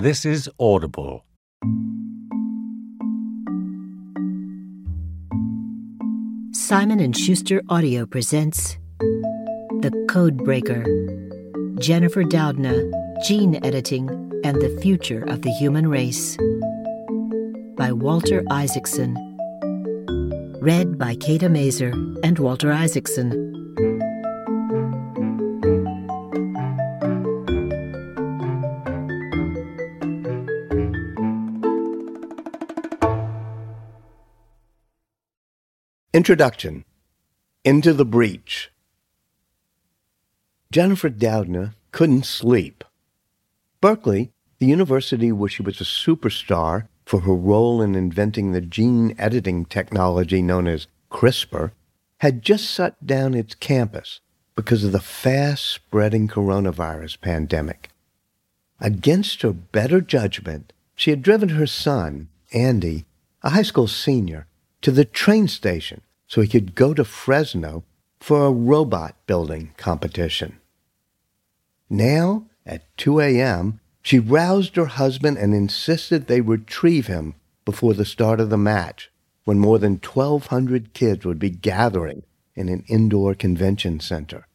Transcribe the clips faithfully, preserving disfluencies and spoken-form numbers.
This is Audible. Simon and Schuster Audio presents The Codebreaker, Jennifer Doudna, Gene Editing and the Future of the Human Race by Walter Isaacson. Read by Kate Mazer and Walter Isaacson. Introduction. Into the Breach. Jennifer Doudna couldn't sleep. Berkeley, the university where she was a superstar for her role in inventing the gene editing technology known as CRISPR, had just shut down its campus because of the fast-spreading coronavirus pandemic. Against her better judgment, she had driven her son, Andy, a high school senior, to the train station so he could go to Fresno for a robot building competition. Now, at two a.m., she roused her husband and insisted they retrieve him before the start of the match, when more than twelve hundred kids would be gathering in an indoor convention center.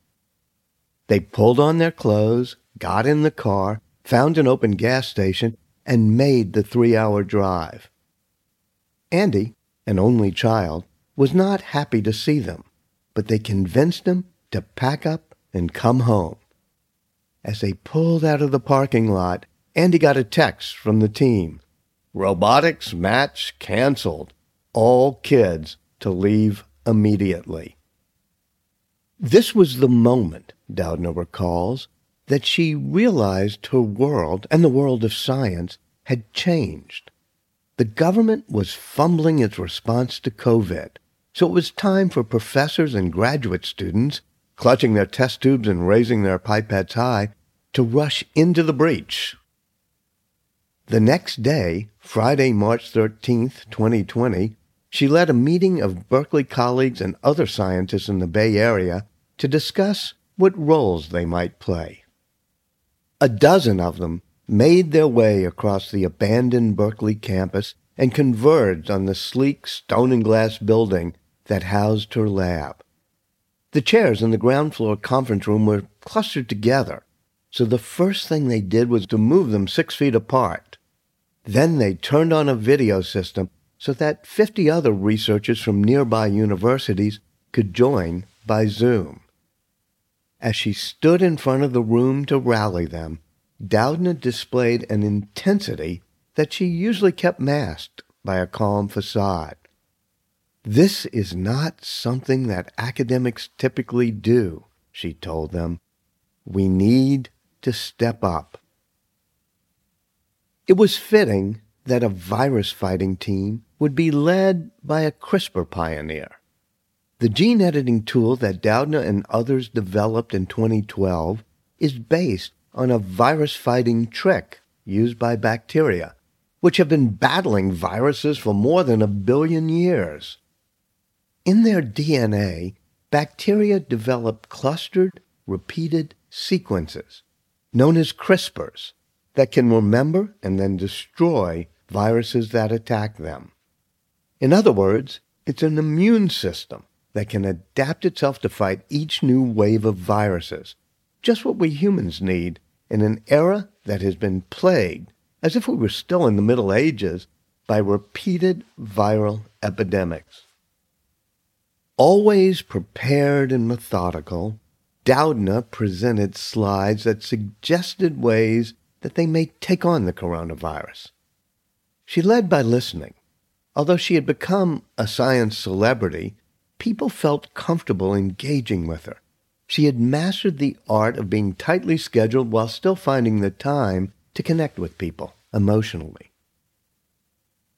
They pulled on their clothes, got in the car, found an open gas station, and made the three-hour drive. Andy, an only child, was not happy to see them, but they convinced him to pack up and come home. As they pulled out of the parking lot, Andy got a text from the team. Robotics match canceled. All kids to leave immediately. This was the moment, Doudna recalls, that she realized her world and the world of science had changed. The government was fumbling its response to COVID, so it was time for professors and graduate students, clutching their test tubes and raising their pipettes high, to rush into the breach. The next day, Friday, March thirteenth, twenty twenty, she led a meeting of Berkeley colleagues and other scientists in the Bay Area to discuss what roles they might play. A dozen of them made their way across the abandoned Berkeley campus and converged on the sleek stone and glass building that housed her lab. The chairs in the ground floor conference room were clustered together, so the first thing they did was to move them six feet apart. Then they turned on a video system so that fifty other researchers from nearby universities could join by Zoom. As she stood in front of the room to rally them, Doudna displayed an intensity that she usually kept masked by a calm facade. This is not something that academics typically do, she told them. We need to step up. It was fitting that a virus-fighting team would be led by a CRISPR pioneer. The gene editing tool that Doudna and others developed in twenty twelve is based on a virus-fighting trick used by bacteria, which have been battling viruses for more than a billion years. In their D N A, bacteria develop clustered, repeated sequences, known as CRISPRs, that can remember and then destroy viruses that attack them. In other words, it's an immune system that can adapt itself to fight each new wave of viruses, just what we humans need in an era that has been plagued, as if we were still in the Middle Ages, by repeated viral epidemics. Always prepared and methodical, Doudna presented slides that suggested ways that they may take on the coronavirus. She led by listening. Although she had become a science celebrity, people felt comfortable engaging with her. She had mastered the art of being tightly scheduled while still finding the time to connect with people emotionally.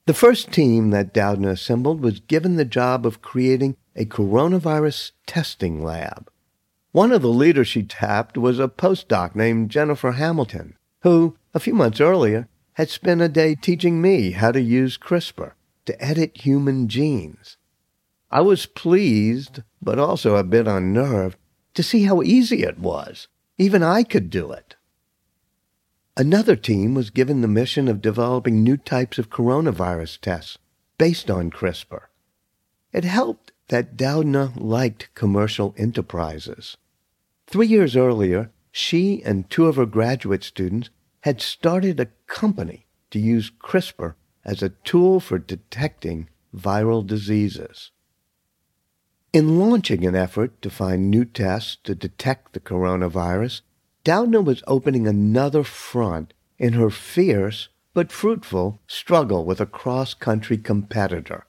The first team that Doudna assembled was given the job of creating a coronavirus testing lab. One of the leaders she tapped was a postdoc named Jennifer Hamilton, who, a few months earlier, had spent a day teaching me how to use CRISPR to edit human genes. I was pleased, but also a bit unnerved, to see how easy it was. Even I could do it. Another team was given the mission of developing new types of coronavirus tests based on CRISPR. It helped that Doudna liked commercial enterprises. Three years earlier, she and two of her graduate students had started a company to use CRISPR as a tool for detecting viral diseases. In launching an effort to find new tests to detect the coronavirus, Doudna was opening another front in her fierce but fruitful struggle with a cross-country competitor.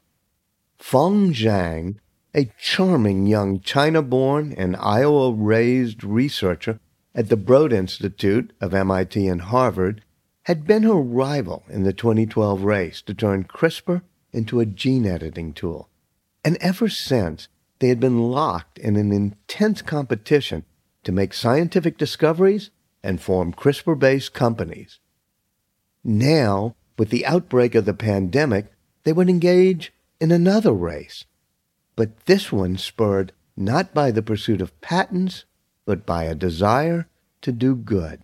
Feng Zhang, a charming young China-born and Iowa-raised researcher at the Broad Institute of M I T and Harvard, had been her rival in the twenty twelve race to turn CRISPR into a gene-editing tool. And ever since, they had been locked in an intense competition to make scientific discoveries and form CRISPR-based companies. Now, with the outbreak of the pandemic, they would engage in another race, but this one spurred not by the pursuit of patents, but by a desire to do good.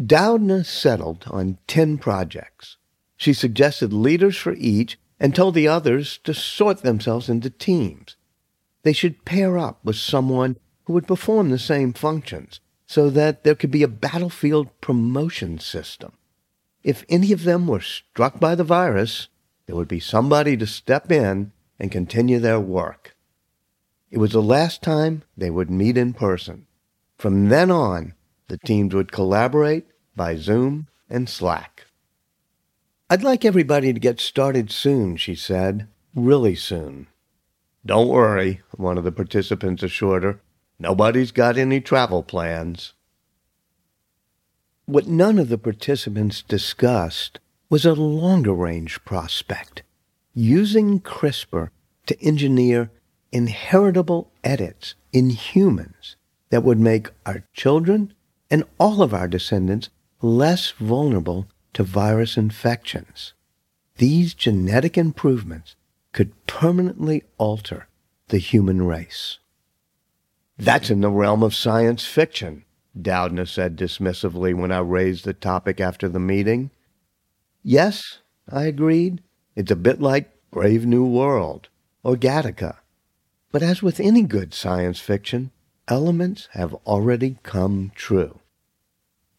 Doudna settled on ten projects. She suggested leaders for each and told the others to sort themselves into teams. They should pair up with someone who would perform the same functions so that there could be a battlefield promotion system. If any of them were struck by the virus, there would be somebody to step in and continue their work. It was the last time they would meet in person. From then on, the teams would collaborate by Zoom and Slack. "I'd like everybody to get started soon," she said, "really soon." "Don't worry," one of the participants assured her. "Nobody's got any travel plans." What none of the participants discussed was a longer-range prospect, using CRISPR to engineer inheritable edits in humans that would make our children and all of our descendants less vulnerable to virus infections. These genetic improvements could permanently alter the human race. "That's in the realm of science fiction," Doudna said dismissively when I raised the topic after the meeting. "Yes," I agreed, "it's a bit like Brave New World or Gattaca. But as with any good science fiction, elements have already come true."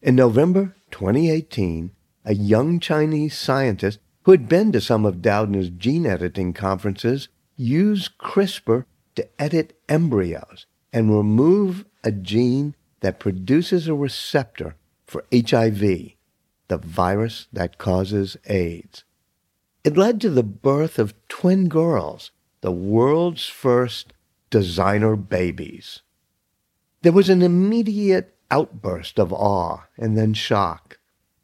In November twenty eighteen, a young Chinese scientist who had been to some of Doudna's gene-editing conferences used CRISPR to edit embryos and remove a gene that produces a receptor for H I V, the virus that causes AIDS. It led to the birth of twin girls, the world's first designer babies. There was an immediate outburst of awe and then shock.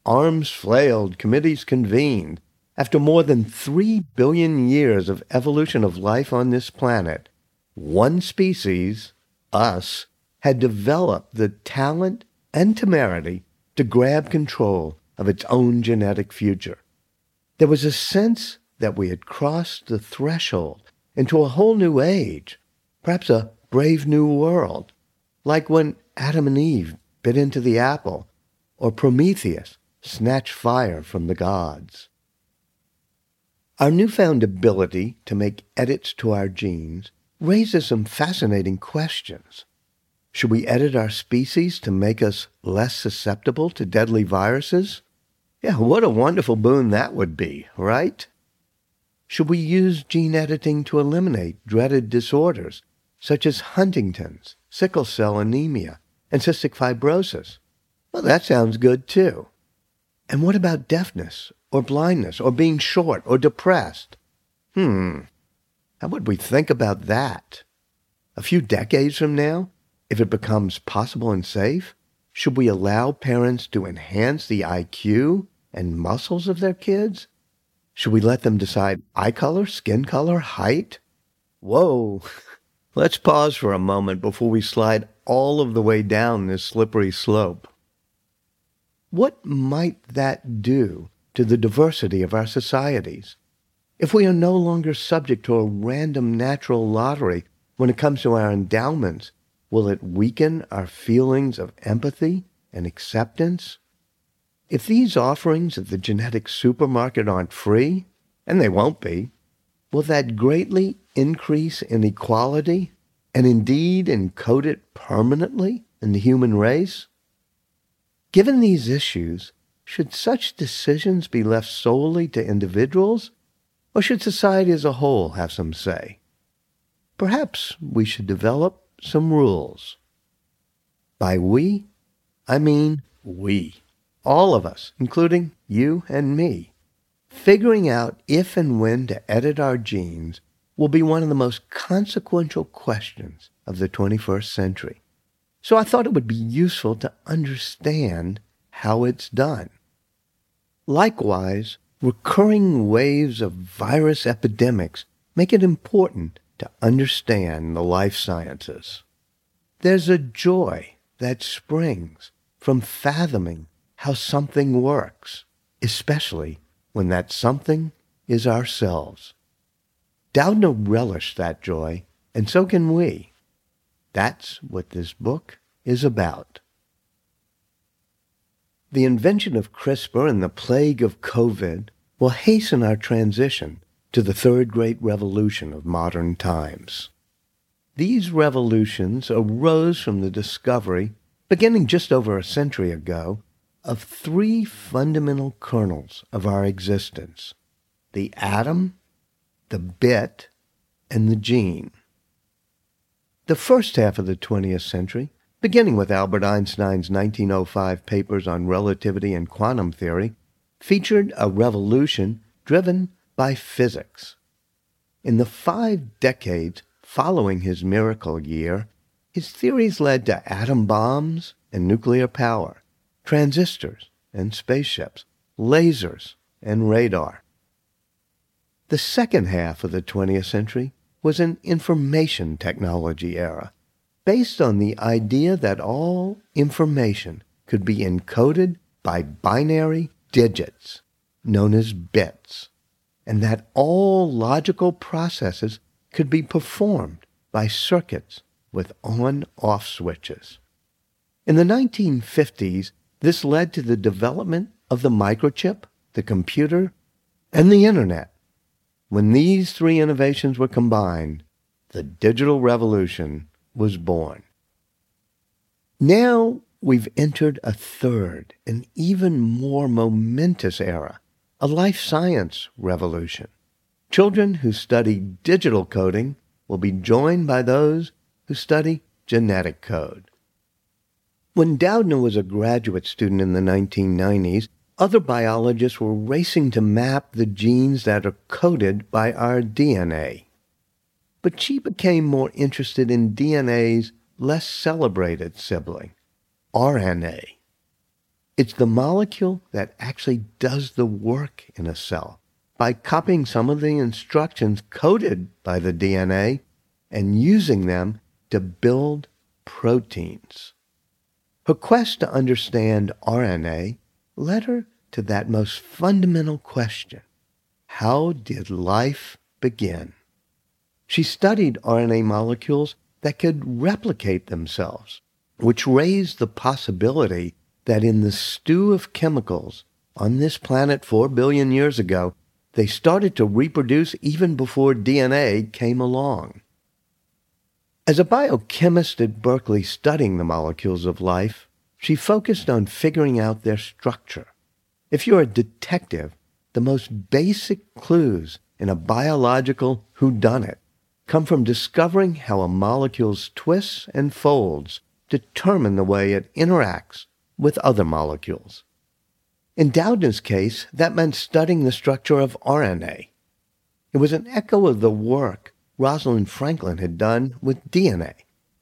Arms flailed, committees convened. After more than three billion years of evolution of life on this planet, one species, us, had developed the talent and temerity to grab control of its own genetic future. There was a sense that we had crossed the threshold into a whole new age, perhaps a brave new world, like when Adam and Eve bit into the apple, or Prometheus snatched fire from the gods. Our newfound ability to make edits to our genes raises some fascinating questions. Should we edit our species to make us less susceptible to deadly viruses? Yeah, what a wonderful boon that would be, right? Should we use gene editing to eliminate dreaded disorders, such as Huntington's, sickle cell anemia, and cystic fibrosis? Well, that sounds good, too. And what about deafness, or blindness, or being short, or depressed? Hmm, how would we think about that? A few decades from now, if it becomes possible and safe, should we allow parents to enhance the I Q and muscles of their kids? Should we let them decide eye color, skin color, height? Whoa! Let's pause for a moment before we slide all of the way down this slippery slope. What might that do to the diversity of our societies? If we are no longer subject to a random natural lottery when it comes to our endowments, will it weaken our feelings of empathy and acceptance If these offerings at the genetic supermarket aren't free, and they won't be, will that greatly increase inequality and indeed encode it permanently in the human race? Given these issues, should such decisions be left solely to individuals, or should society as a whole have some say? Perhaps we should develop some rules. By we, I mean we. All of us, including you and me. Figuring out if and when to edit our genes will be one of the most consequential questions of the twenty-first century. So I thought it would be useful to understand how it's done. Likewise, recurring waves of virus epidemics make it important to understand the life sciences. There's a joy that springs from fathoming how something works, especially when that something is ourselves. Doudna relished that joy, and so can we. That's what this book is about. The invention of CRISPR and the plague of COVID will hasten our transition to the third great revolution of modern times. These revolutions arose from the discovery, beginning just over a century ago, of three fundamental kernels of our existence: the atom, the bit, and the gene. The first half of the twentieth century, beginning with Albert Einstein's nineteen oh five papers on relativity and quantum theory, featured a revolution driven by physics. In the five decades following his miracle year, his theories led to atom bombs and nuclear power, transistors and spaceships, lasers and radar. The second half of the twentieth century was an information technology era, based on the idea that all information could be encoded by binary digits, known as bits, and that all logical processes could be performed by circuits with on-off switches. In the nineteen fifties, this led to the development of the microchip, the computer, and the internet. When these three innovations were combined, the digital revolution was born. Now we've entered a third and even more momentous era, a life science revolution. Children who study digital coding will be joined by those who study genetic code. When Doudna was a graduate student in the nineteen nineties, other biologists were racing to map the genes that are coded by our D N A. But she became more interested in D N A's less celebrated sibling, R N A. It's the molecule that actually does the work in a cell by copying some of the instructions coded by the D N A and using them to build proteins. Her quest to understand R N A led her to that most fundamental question: how did life begin? She studied R N A molecules that could replicate themselves, which raised the possibility that in the stew of chemicals on this planet four billion years ago, they started to reproduce even before D N A came along. As a biochemist at Berkeley studying the molecules of life, she focused on figuring out their structure. If you're a detective, the most basic clues in a biological whodunit come from discovering how a molecule's twists and folds determine the way it interacts with other molecules. In Doudna's case, that meant studying the structure of R N A. It was an echo of the work Rosalind Franklin had done with D N A,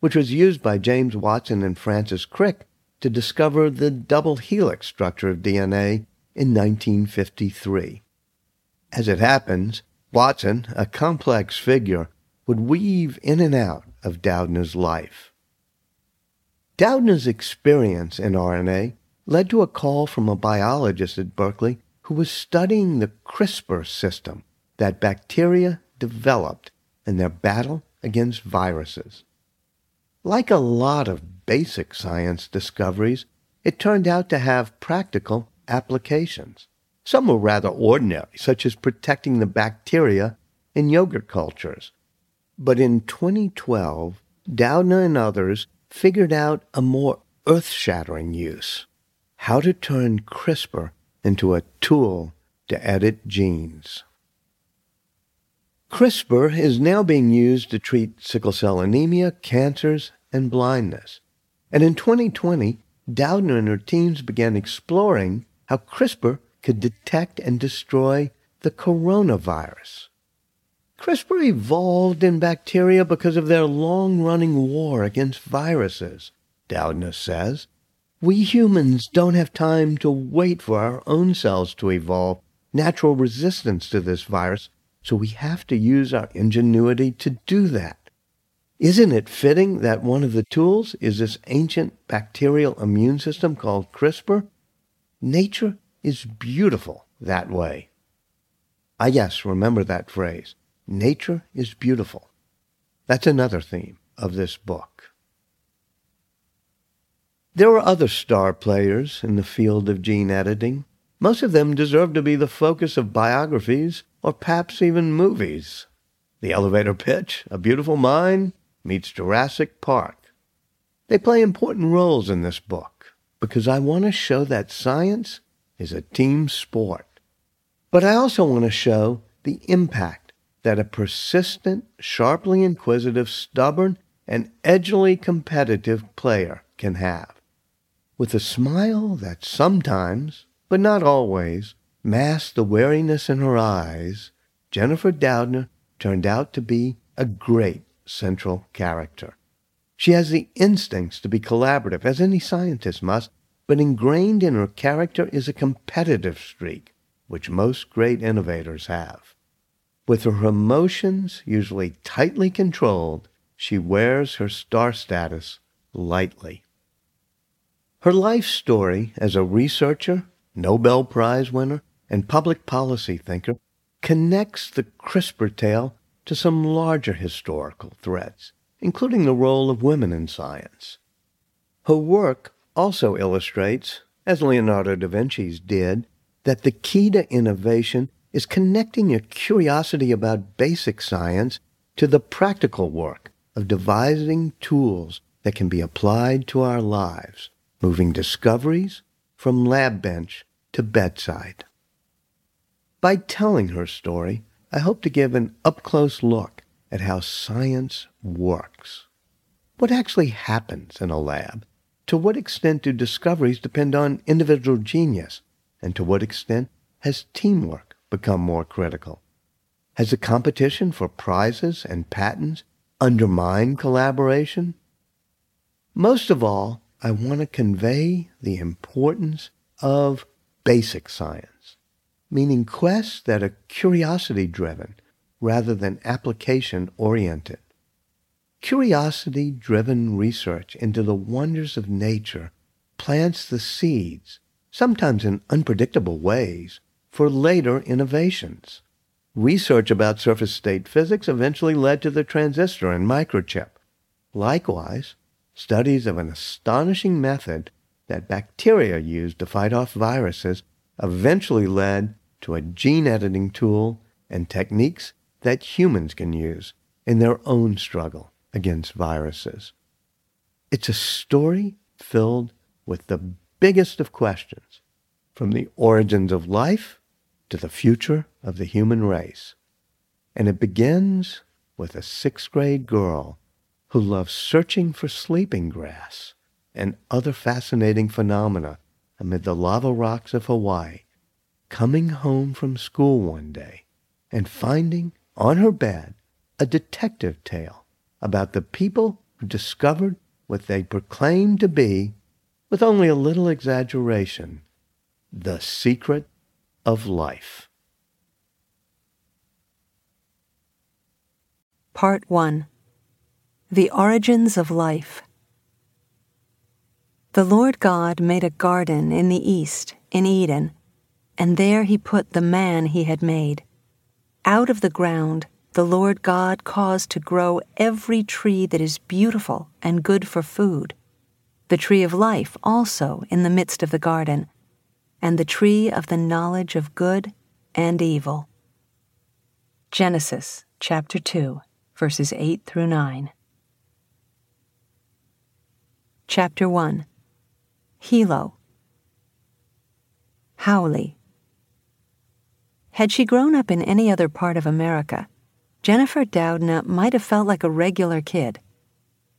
which was used by James Watson and Francis Crick to discover the double helix structure of D N A in nineteen fifty-three. As it happens, Watson, a complex figure, would weave in and out of Doudna's life. Doudna's experience in R N A led to a call from a biologist at Berkeley who was studying the CRISPR system that bacteria developed in their battle against viruses. Like a lot of basic science discoveries, it turned out to have practical applications. Some were rather ordinary, such as protecting the bacteria in yogurt cultures. But in twenty twelve, Doudna and others figured out a more earth-shattering use, how to turn CRISPR into a tool to edit genes. CRISPR is now being used to treat sickle cell anemia, cancers, and blindness. And in twenty twenty, Doudna and her teams began exploring how CRISPR could detect and destroy the coronavirus. CRISPR evolved in bacteria because of their long-running war against viruses, Doudna says. We humans don't have time to wait for our own cells to evolve natural resistance to this virus, so we have to use our ingenuity to do that. Isn't it fitting that one of the tools is this ancient bacterial immune system called CRISPR? Nature is beautiful that way. Ah, yes, remember that phrase. Nature is beautiful. That's another theme of this book. There are other star players in the field of gene editing. Most of them deserve to be the focus of biographies or perhaps even movies. The elevator pitch, A Beautiful Mind, meets Jurassic Park. They play important roles in this book because I want to show that science is a team sport. But I also want to show the impact that a persistent, sharply inquisitive, stubborn, and edgily competitive player can have. With a smile that sometimes, but not always, masked the wariness in her eyes, Jennifer Doudna turned out to be a great central character. She has the instincts to be collaborative, as any scientist must, but ingrained in her character is a competitive streak, which most great innovators have. With her emotions usually tightly controlled, she wears her star status lightly. Her life story as a researcher, Nobel Prize winner, and public policy thinker connects the CRISPR tale to some larger historical threads, including the role of women in science. Her work also illustrates, as Leonardo da Vinci's did, that the key to innovation is connecting your curiosity about basic science to the practical work of devising tools that can be applied to our lives, moving discoveries from lab bench to bedside. By telling her story, I hope to give an up-close look at how science works. What actually happens in a lab? To what extent do discoveries depend on individual genius? And to what extent has teamwork become more critical? Has the competition for prizes and patents undermined collaboration? Most of all, I want to convey the importance of basic science, meaning quests that are curiosity-driven rather than application-oriented. Curiosity-driven research into the wonders of nature plants the seeds, sometimes in unpredictable ways, for later innovations. Research about surface-state physics eventually led to the transistor and microchip. Likewise, studies of an astonishing method that bacteria use to fight off viruses eventually led to a gene-editing tool and techniques that humans can use in their own struggle against viruses. It's a story filled with the biggest of questions, from the origins of life to the future of the human race. And it begins with a sixth-grade girl who loves searching for sleeping grass and other fascinating phenomena amid the lava rocks of Hawaii, coming home from school one day and finding on her bed a detective tale about the people who discovered what they proclaimed to be, with only a little exaggeration, the secret of life. Part one. The Origins of Life. The Lord God made a garden in the east, in Eden, and there he put the man he had made. Out of the ground the Lord God caused to grow every tree that is beautiful and good for food, the tree of life also in the midst of the garden, and the tree of the knowledge of good and evil. Genesis chapter two, verses eight through nine. Chapter one. Hilo. Howley. Had she grown up in any other part of America, Jennifer Doudna might have felt like a regular kid.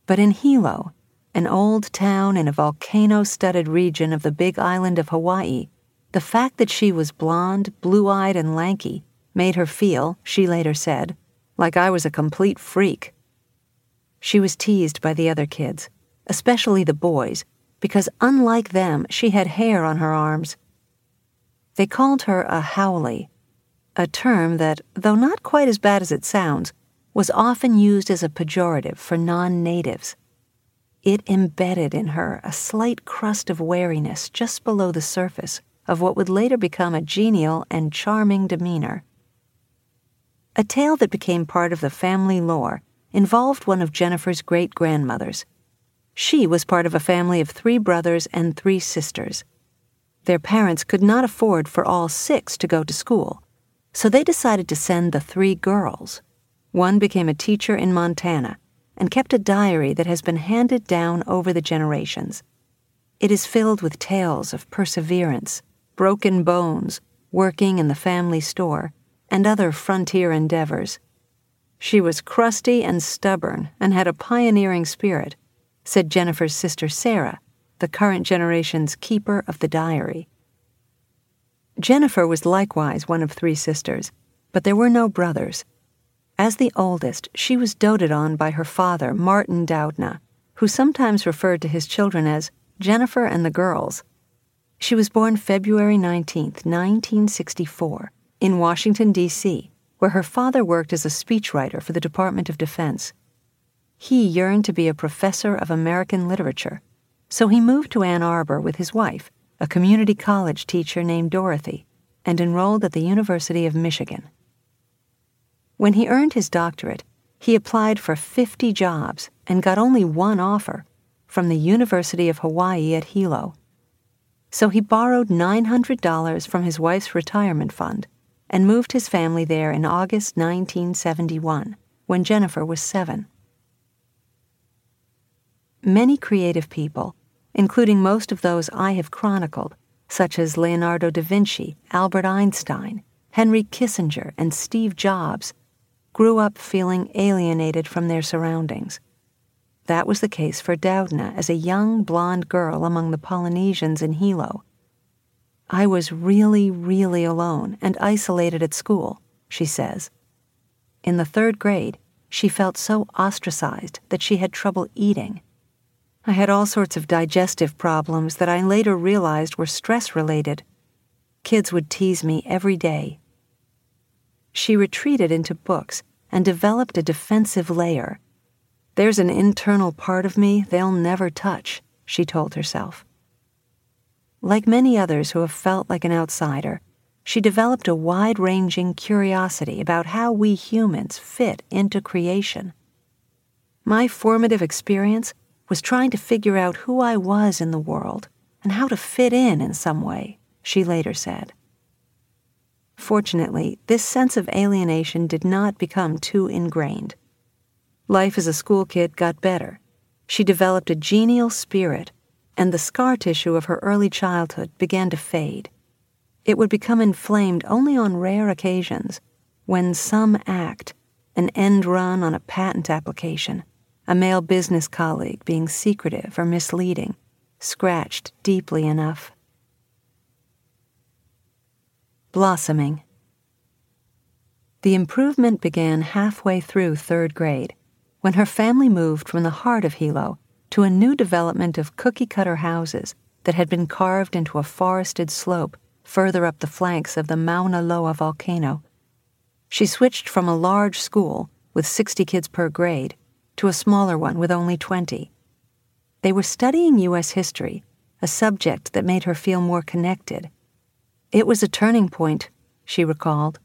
But in Hilo, an old town in a volcano-studded region of the Big Island of Hawaii, the fact that she was blonde, blue-eyed, and lanky made her feel, she later said, like I was a complete freak. She was teased by the other kids, especially the boys, because unlike them, she had hair on her arms. They called her a howley, a term that, though not quite as bad as it sounds, was often used as a pejorative for non-natives. It embedded in her a slight crust of wariness just below the surface of what would later become a genial and charming demeanor. A tale that became part of the family lore involved one of Jennifer's great-grandmothers. She was part of a family of three brothers and three sisters. Their parents could not afford for all six to go to school, so they decided to send the three girls. One became a teacher in Montana and kept a diary that has been handed down over the generations. It is filled with tales of perseverance, broken bones, working in the family store, and other frontier endeavors. She was crusty and stubborn and had a pioneering spirit, said Jennifer's sister Sarah, the current generation's keeper of the diary. Jennifer was likewise one of three sisters, but there were no brothers. As the oldest, she was doted on by her father, Martin Doudna, who sometimes referred to his children as Jennifer and the girls. She was born February nineteenth, nineteen sixty-four, in Washington, D C, where her father worked as a speechwriter for the Department of Defense. He yearned to be a professor of American literature, so he moved to Ann Arbor with his wife, a community college teacher named Dorothy, and enrolled at the University of Michigan. When he earned his doctorate, he applied for fifty jobs and got only one offer, from the University of Hawaii at Hilo. So he borrowed nine hundred dollars from his wife's retirement fund and moved his family there in August nineteen seventy-one, when Jennifer was seven. Many creative people, including most of those I have chronicled, such as Leonardo da Vinci, Albert Einstein, Henry Kissinger, and Steve Jobs, grew up feeling alienated from their surroundings. That was the case for Doudna as a young blonde girl among the Polynesians in Hilo. I was really, really alone and isolated at school, she says. In the third grade, she felt so ostracized that she had trouble eating. I had all sorts of digestive problems that I later realized were stress-related. Kids would tease me every day. She retreated into books and developed a defensive layer. There's an internal part of me they'll never touch, she told herself. Like many others who have felt like an outsider, she developed a wide-ranging curiosity about how we humans fit into creation. My formative experience was trying to figure out who I was in the world and how to fit in in some way, she later said. Fortunately, this sense of alienation did not become too ingrained. Life as a school kid got better. She developed a genial spirit, and the scar tissue of her early childhood began to fade. It would become inflamed only on rare occasions, when some act, an end run on a patent application, a male business colleague being secretive or misleading, scratched deeply enough. Blossoming. The improvement began halfway through third grade, when her family moved from the heart of Hilo to a new development of cookie-cutter houses that had been carved into a forested slope further up the flanks of the Mauna Loa volcano. She switched from a large school with sixty kids per grade to a smaller one with only twenty. They were studying U S history, a subject that made her feel more connected. It was a turning point, she recalled.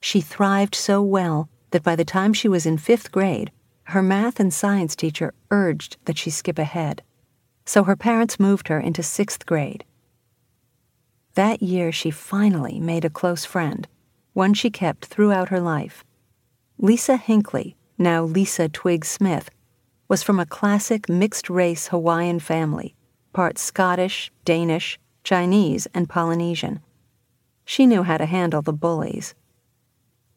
She thrived so well that by the time she was in fifth grade, her math and science teacher urged that she skip ahead. So her parents moved her into sixth grade. That year she finally made a close friend, one she kept throughout her life. Lisa Hinckley, now Lisa Twigg Smith, was from a classic mixed-race Hawaiian family, part Scottish, Danish, Chinese, and Polynesian. She knew how to handle the bullies.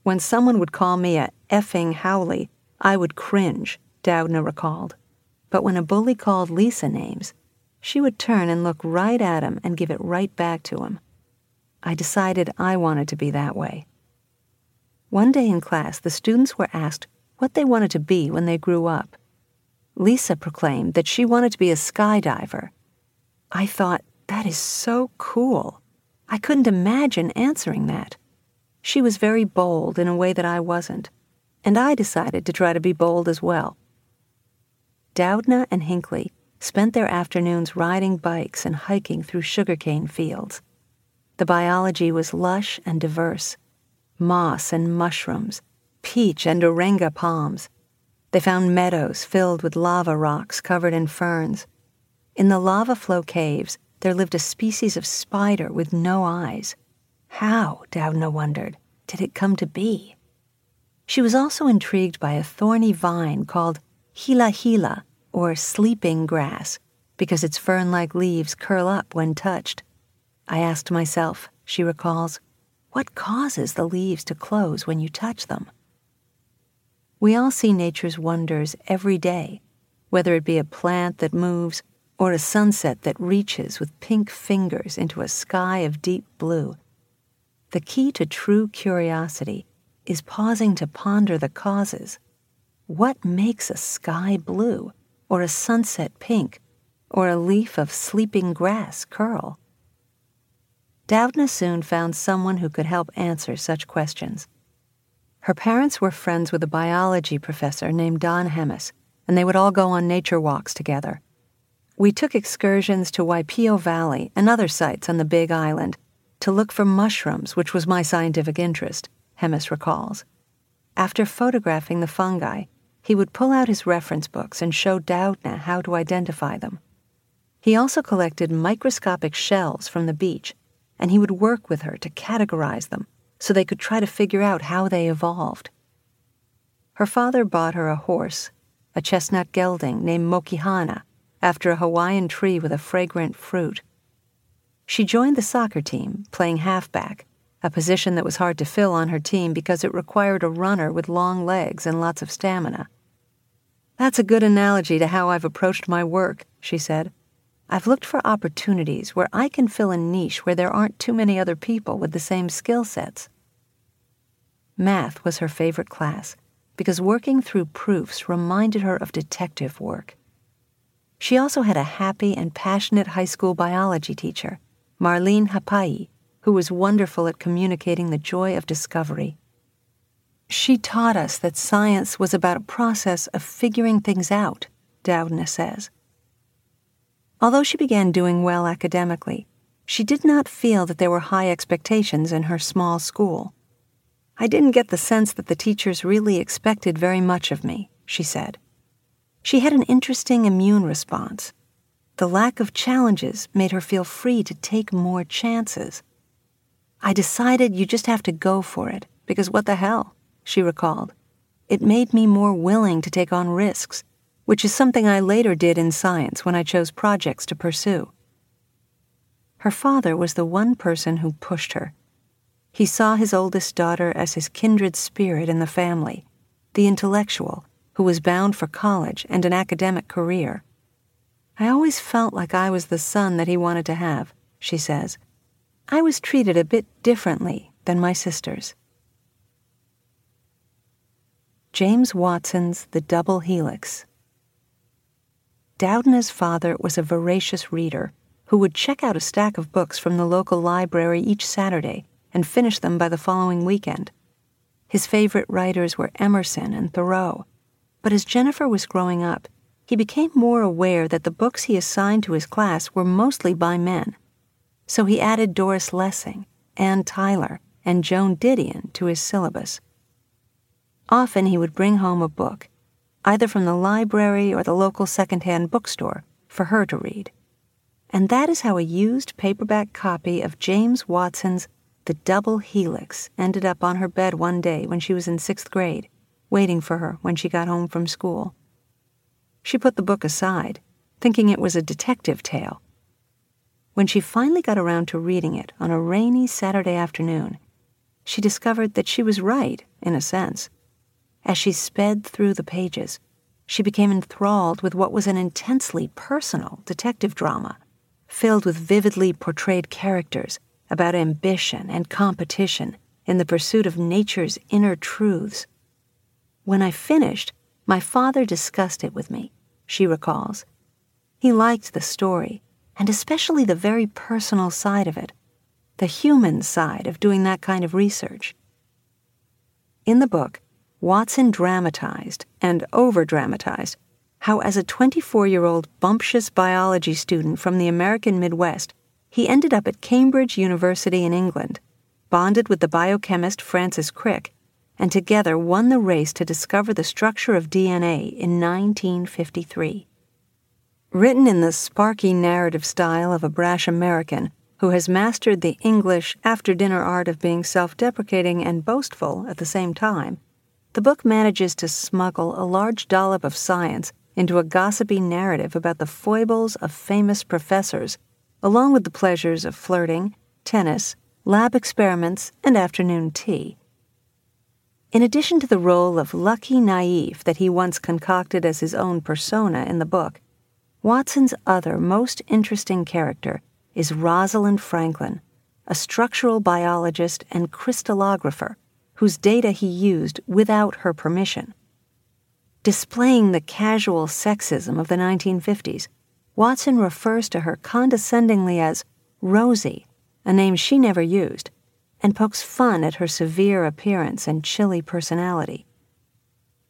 When someone would call me a effing Howley, I would cringe, Doudna recalled. But when a bully called Lisa names, she would turn and look right at him and give it right back to him. I decided I wanted to be that way. One day in class, the students were asked what they wanted to be when they grew up. Lisa proclaimed that she wanted to be a skydiver. I thought, that is so cool. I couldn't imagine answering that. She was very bold in a way that I wasn't, and I decided to try to be bold as well. Doudna and Hinckley spent their afternoons riding bikes and hiking through sugarcane fields. The biology was lush and diverse. Moss and mushrooms, peach and orenga palms. They found meadows filled with lava rocks covered in ferns. In the lava flow caves, there lived a species of spider with no eyes. How, Doudna wondered, did it come to be? She was also intrigued by a thorny vine called hila hila, or sleeping grass, because its fern-like leaves curl up when touched. I asked myself, she recalls, what causes the leaves to close when you touch them? We all see nature's wonders every day, whether it be a plant that moves or a sunset that reaches with pink fingers into a sky of deep blue. The key to true curiosity is pausing to ponder the causes. What makes a sky blue, or a sunset pink, or a leaf of sleeping grass curl? Doudna soon found someone who could help answer such questions. Her parents were friends with a biology professor named Don Hemmes, and they would all go on nature walks together. We took excursions to Waipio Valley and other sites on the Big Island to look for mushrooms, which was my scientific interest, Hemmes recalls. After photographing the fungi, he would pull out his reference books and show Doudna how to identify them. He also collected microscopic shells from the beach, and he would work with her to categorize them so they could try to figure out how they evolved. Her father bought her a horse, a chestnut gelding named Mokihana, after a Hawaiian tree with a fragrant fruit. She joined the soccer team, playing halfback, a position that was hard to fill on her team because it required a runner with long legs and lots of stamina. That's a good analogy to how I've approached my work, she said. I've looked for opportunities where I can fill a niche where there aren't too many other people with the same skill sets. Math was her favorite class because working through proofs reminded her of detective work. She also had a happy and passionate high school biology teacher, Marlene Hapai, who was wonderful at communicating the joy of discovery. She taught us that science was about a process of figuring things out, Doudna says. Although she began doing well academically, she did not feel that there were high expectations in her small school. I didn't get the sense that the teachers really expected very much of me, she said. She had an interesting immune response. The lack of challenges made her feel free to take more chances. I decided you just have to go for it, because what the hell, she recalled. It made me more willing to take on risks, which is something I later did in science when I chose projects to pursue. Her father was the one person who pushed her. He saw his oldest daughter as his kindred spirit in the family, the intellectual, who was bound for college and an academic career. I always felt like I was the son that he wanted to have, she says. I was treated a bit differently than my sisters. James Watson's The Double Helix. Doudna's father was a voracious reader who would check out a stack of books from the local library each Saturday and finish them by the following weekend. His favorite writers were Emerson and Thoreau, but as Jennifer was growing up, he became more aware that the books he assigned to his class were mostly by men. So he added Doris Lessing, Ann Tyler, and Joan Didion to his syllabus. Often he would bring home a book, either from the library or the local secondhand bookstore, for her to read. and that is how a used paperback copy of James Watson's The Double Helix ended up on her bed one day when she was in sixth grade, waiting for her when she got home from school. She put the book aside, thinking it was a detective tale. When she finally got around to reading it on a rainy Saturday afternoon, she discovered that she was right, in a sense. As she sped through the pages, she became enthralled with what was an intensely personal detective drama, filled with vividly portrayed characters about ambition and competition in the pursuit of nature's inner truths. When I finished, my father discussed it with me, she recalls. He liked the story, and especially the very personal side of it, the human side of doing that kind of research. In the book, Watson dramatized and over-dramatized how, as a twenty-four-year-old bumptious biology student from the American Midwest, he ended up at Cambridge University in England, bonded with the biochemist Francis Crick, and together won the race to discover the structure of D N A in nineteen fifty-three. Written in the sparky narrative style of a brash American who has mastered the English after-dinner art of being self-deprecating and boastful at the same time, the book manages to smuggle a large dollop of science into a gossipy narrative about the foibles of famous professors, along with the pleasures of flirting, tennis, lab experiments, and afternoon tea. In addition to the role of lucky naïve that he once concocted as his own persona in the book, Watson's other most interesting character is Rosalind Franklin, a structural biologist and crystallographer whose data he used without her permission. Displaying the casual sexism of the nineteen fifties, Watson refers to her condescendingly as Rosie, a name she never used, and pokes fun at her severe appearance and chilly personality.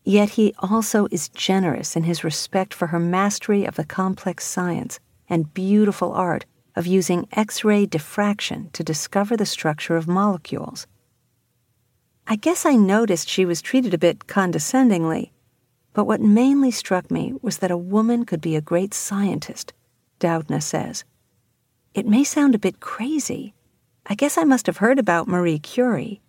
Yet he also is generous in his respect for her mastery of the complex science and beautiful art of using X-ray diffraction to discover the structure of molecules. I guess I noticed she was treated a bit condescendingly, but what mainly struck me was that a woman could be a great scientist, Doudna says. It may sound a bit crazy. I guess I must have heard about Marie Curie,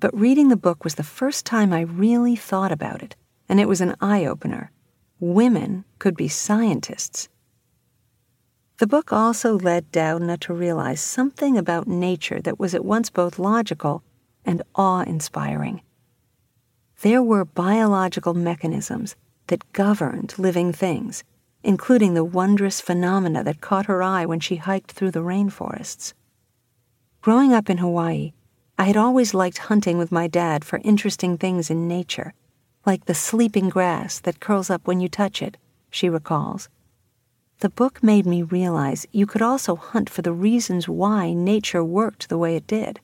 but reading the book was the first time I really thought about it, and it was an eye-opener. Women could be scientists. The book also led Doudna to realize something about nature that was at once both logical and awe-inspiring. There were biological mechanisms that governed living things, including the wondrous phenomena that caught her eye when she hiked through the rainforests. Growing up in Hawaii, I had always liked hunting with my dad for interesting things in nature, like the sleeping grass that curls up when you touch it, she recalls. The book made me realize you could also hunt for the reasons why nature worked the way it did.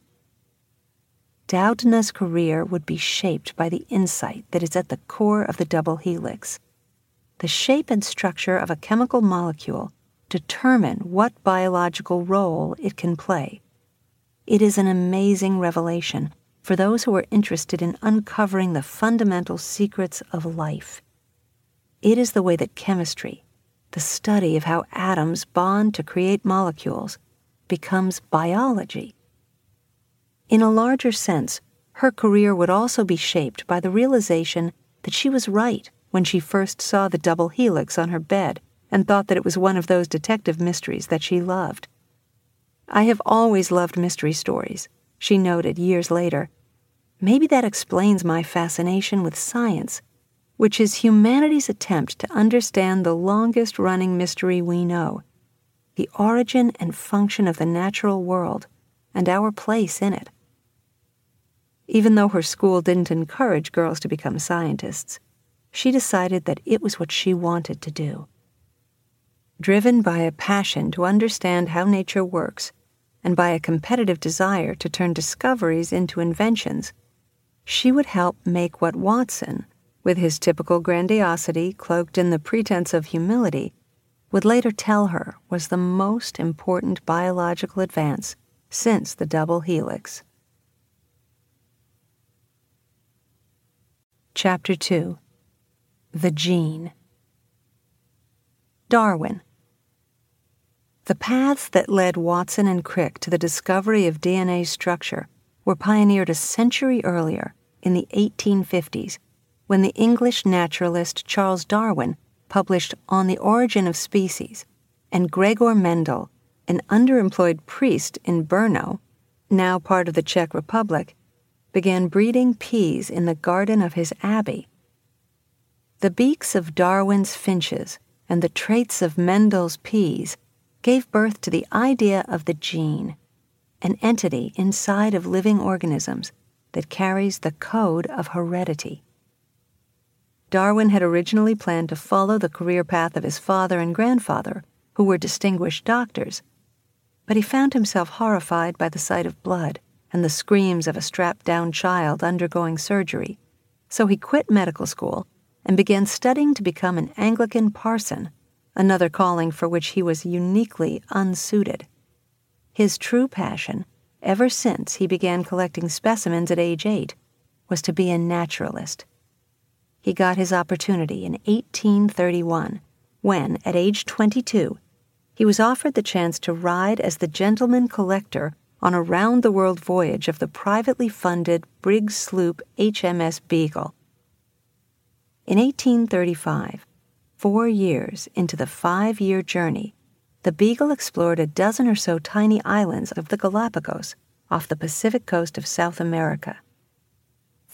Doudna's career would be shaped by the insight that is at the core of the double helix. The shape and structure of a chemical molecule determine what biological role it can play. It is an amazing revelation for those who are interested in uncovering the fundamental secrets of life. It is the way that chemistry, the study of how atoms bond to create molecules, becomes biology. In a larger sense, her career would also be shaped by the realization that she was right when she first saw the double helix on her bed and thought that it was one of those detective mysteries that she loved. I have always loved mystery stories, she noted years later. Maybe that explains my fascination with science, which is humanity's attempt to understand the longest-running mystery we know, the origin and function of the natural world, and our place in it. Even though her school didn't encourage girls to become scientists, she decided that it was what she wanted to do. Driven by a passion to understand how nature works and by a competitive desire to turn discoveries into inventions, she would help make what Watson, with his typical grandiosity cloaked in the pretense of humility, would later tell her was the most important biological advance since the double helix. Chapter two. The Gene. Darwin. The paths that led Watson and Crick to the discovery of D N A structure were pioneered a century earlier, in the eighteen fifties, when the English naturalist Charles Darwin published On the Origin of Species, and Gregor Mendel, an underemployed priest in Brno, now part of the Czech Republic, began breeding peas in the garden of his abbey. The beaks of Darwin's finches and the traits of Mendel's peas gave birth to the idea of the gene, an entity inside of living organisms that carries the code of heredity. Darwin had originally planned to follow the career path of his father and grandfather, who were distinguished doctors, but he found himself horrified by the sight of blood and the screams of a strapped-down child undergoing surgery, so he quit medical school and began studying to become an Anglican parson, another calling for which he was uniquely unsuited. His true passion, ever since he began collecting specimens at age eight, was to be a naturalist. He got his opportunity in eighteen thirty-one, when, at age twenty-two, he was offered the chance to ride as the gentleman collector on a round-the-world voyage of the privately funded brig sloop H M S Beagle. In eighteen thirty-five, four years into the five-year journey, the Beagle explored a dozen or so tiny islands of the Galapagos off the Pacific coast of South America.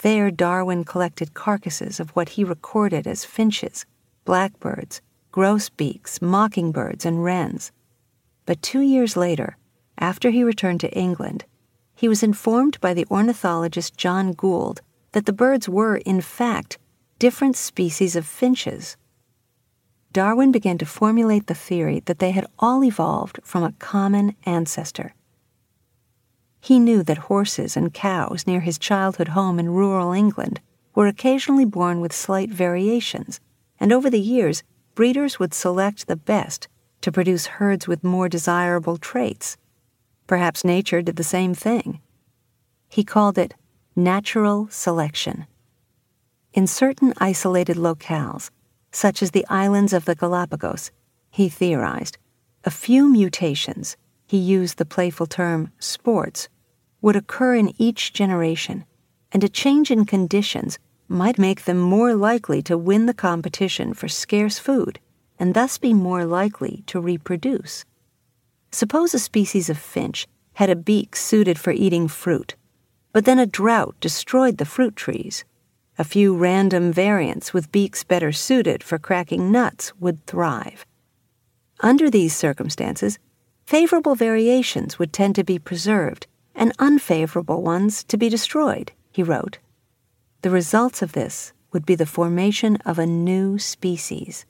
There, Darwin collected carcasses of what he recorded as finches, blackbirds, grosbeaks, mockingbirds, and wrens. But two years later, after he returned to England, he was informed by the ornithologist John Gould that the birds were, in fact, different species of finches. Darwin began to formulate the theory that they had all evolved from a common ancestor. He knew that horses and cows near his childhood home in rural England were occasionally born with slight variations, and over the years, breeders would select the best to produce herds with more desirable traits. Perhaps nature did the same thing. He called it natural selection. In certain isolated locales, such as the islands of the Galapagos, he theorized, a few mutations, he used the playful term sports, would occur in each generation, and a change in conditions might make them more likely to win the competition for scarce food and thus be more likely to reproduce. Suppose a species of finch had a beak suited for eating fruit, but then a drought destroyed the fruit trees. A few random variants with beaks better suited for cracking nuts would thrive. Under these circumstances, favorable variations would tend to be preserved and unfavorable ones to be destroyed, he wrote. The results of this would be the formation of a new species.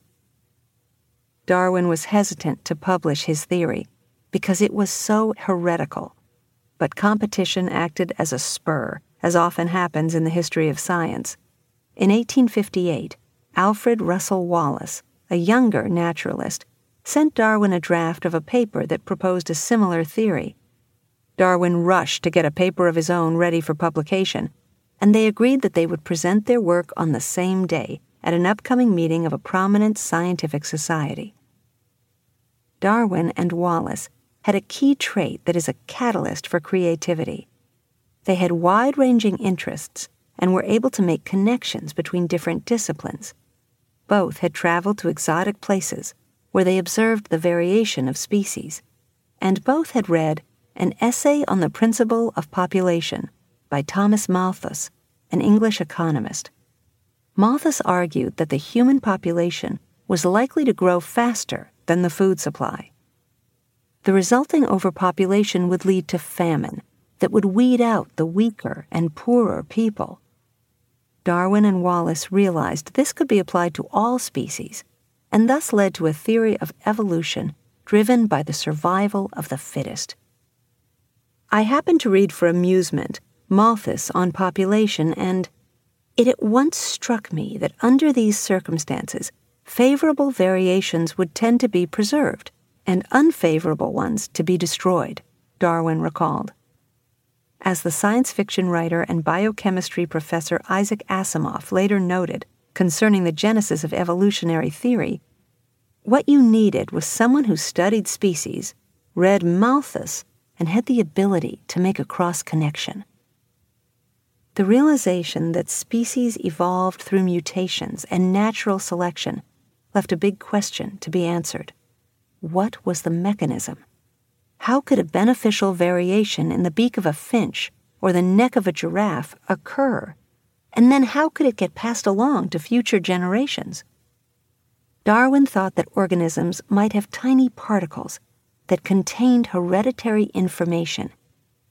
Darwin was hesitant to publish his theory because it was so heretical, but competition acted as a spur, as often happens in the history of science. In eighteen fifty-eight, Alfred Russel Wallace, a younger naturalist, sent Darwin a draft of a paper that proposed a similar theory. Darwin rushed to get a paper of his own ready for publication, and they agreed that they would present their work on the same day at an upcoming meeting of a prominent scientific society. Darwin and Wallace had a key trait that is a catalyst for creativity. They had wide-ranging interests and were able to make connections between different disciplines. Both had traveled to exotic places where they observed the variation of species, and both had read An Essay on the Principle of Population by Thomas Malthus, an English economist. Malthus argued that the human population was likely to grow faster than the food supply. The resulting overpopulation would lead to famine that would weed out the weaker and poorer people. Darwin and Wallace realized this could be applied to all species, and thus led to a theory of evolution driven by the survival of the fittest. I happened to read for amusement Malthus on population, and it at once struck me that under these circumstances, favorable variations would tend to be preserved and unfavorable ones to be destroyed, Darwin recalled. As the science fiction writer and biochemistry professor Isaac Asimov later noted concerning the genesis of evolutionary theory, what you needed was someone who studied species read Malthus, and had the ability to make a cross-connection. The realization that species evolved through mutations and natural selection left a big question to be answered. What was the mechanism? How could a beneficial variation in the beak of a finch or the neck of a giraffe occur? And then how could it get passed along to future generations? Darwin thought that organisms might have tiny particles that contained hereditary information,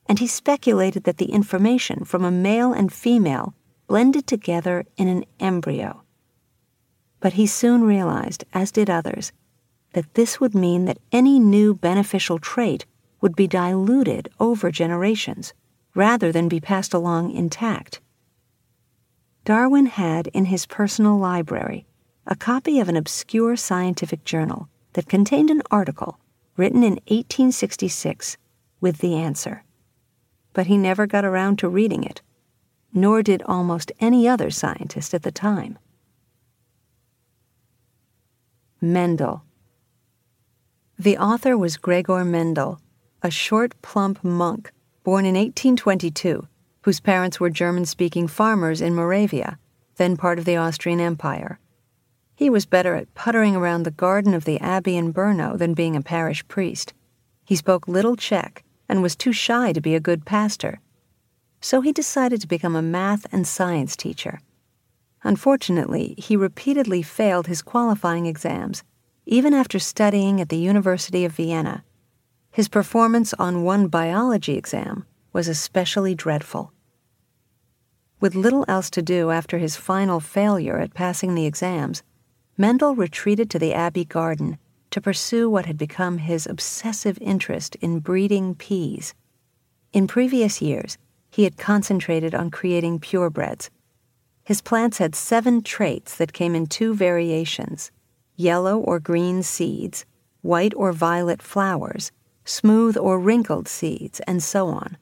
and he speculated that the information from a male and female blended together in an embryo. But he soon realized, as did others, that this would mean that any new beneficial trait would be diluted over generations, rather than be passed along intact. Darwin had in his personal library a copy of an obscure scientific journal that contained an article written in eighteen sixty-six with the answer. But he never got around to reading it, nor did almost any other scientist at the time. Mendel. The author was Gregor Mendel, a short, plump monk born in eighteen twenty-two, whose parents were German-speaking farmers in Moravia, then part of the Austrian Empire. He was better at puttering around the garden of the abbey in Brno than being a parish priest. He spoke little Czech and was too shy to be a good pastor. So he decided to become a math and science teacher. Unfortunately, he repeatedly failed his qualifying exams, even after studying at the University of Vienna. His performance on one biology exam was especially dreadful. With little else to do after his final failure at passing the exams, Mendel retreated to the abbey garden to pursue what had become his obsessive interest in breeding peas. In previous years, he had concentrated on creating purebreds. His plants had seven traits that came in two variations: yellow or green seeds, white or violet flowers, smooth or wrinkled seeds, and so on.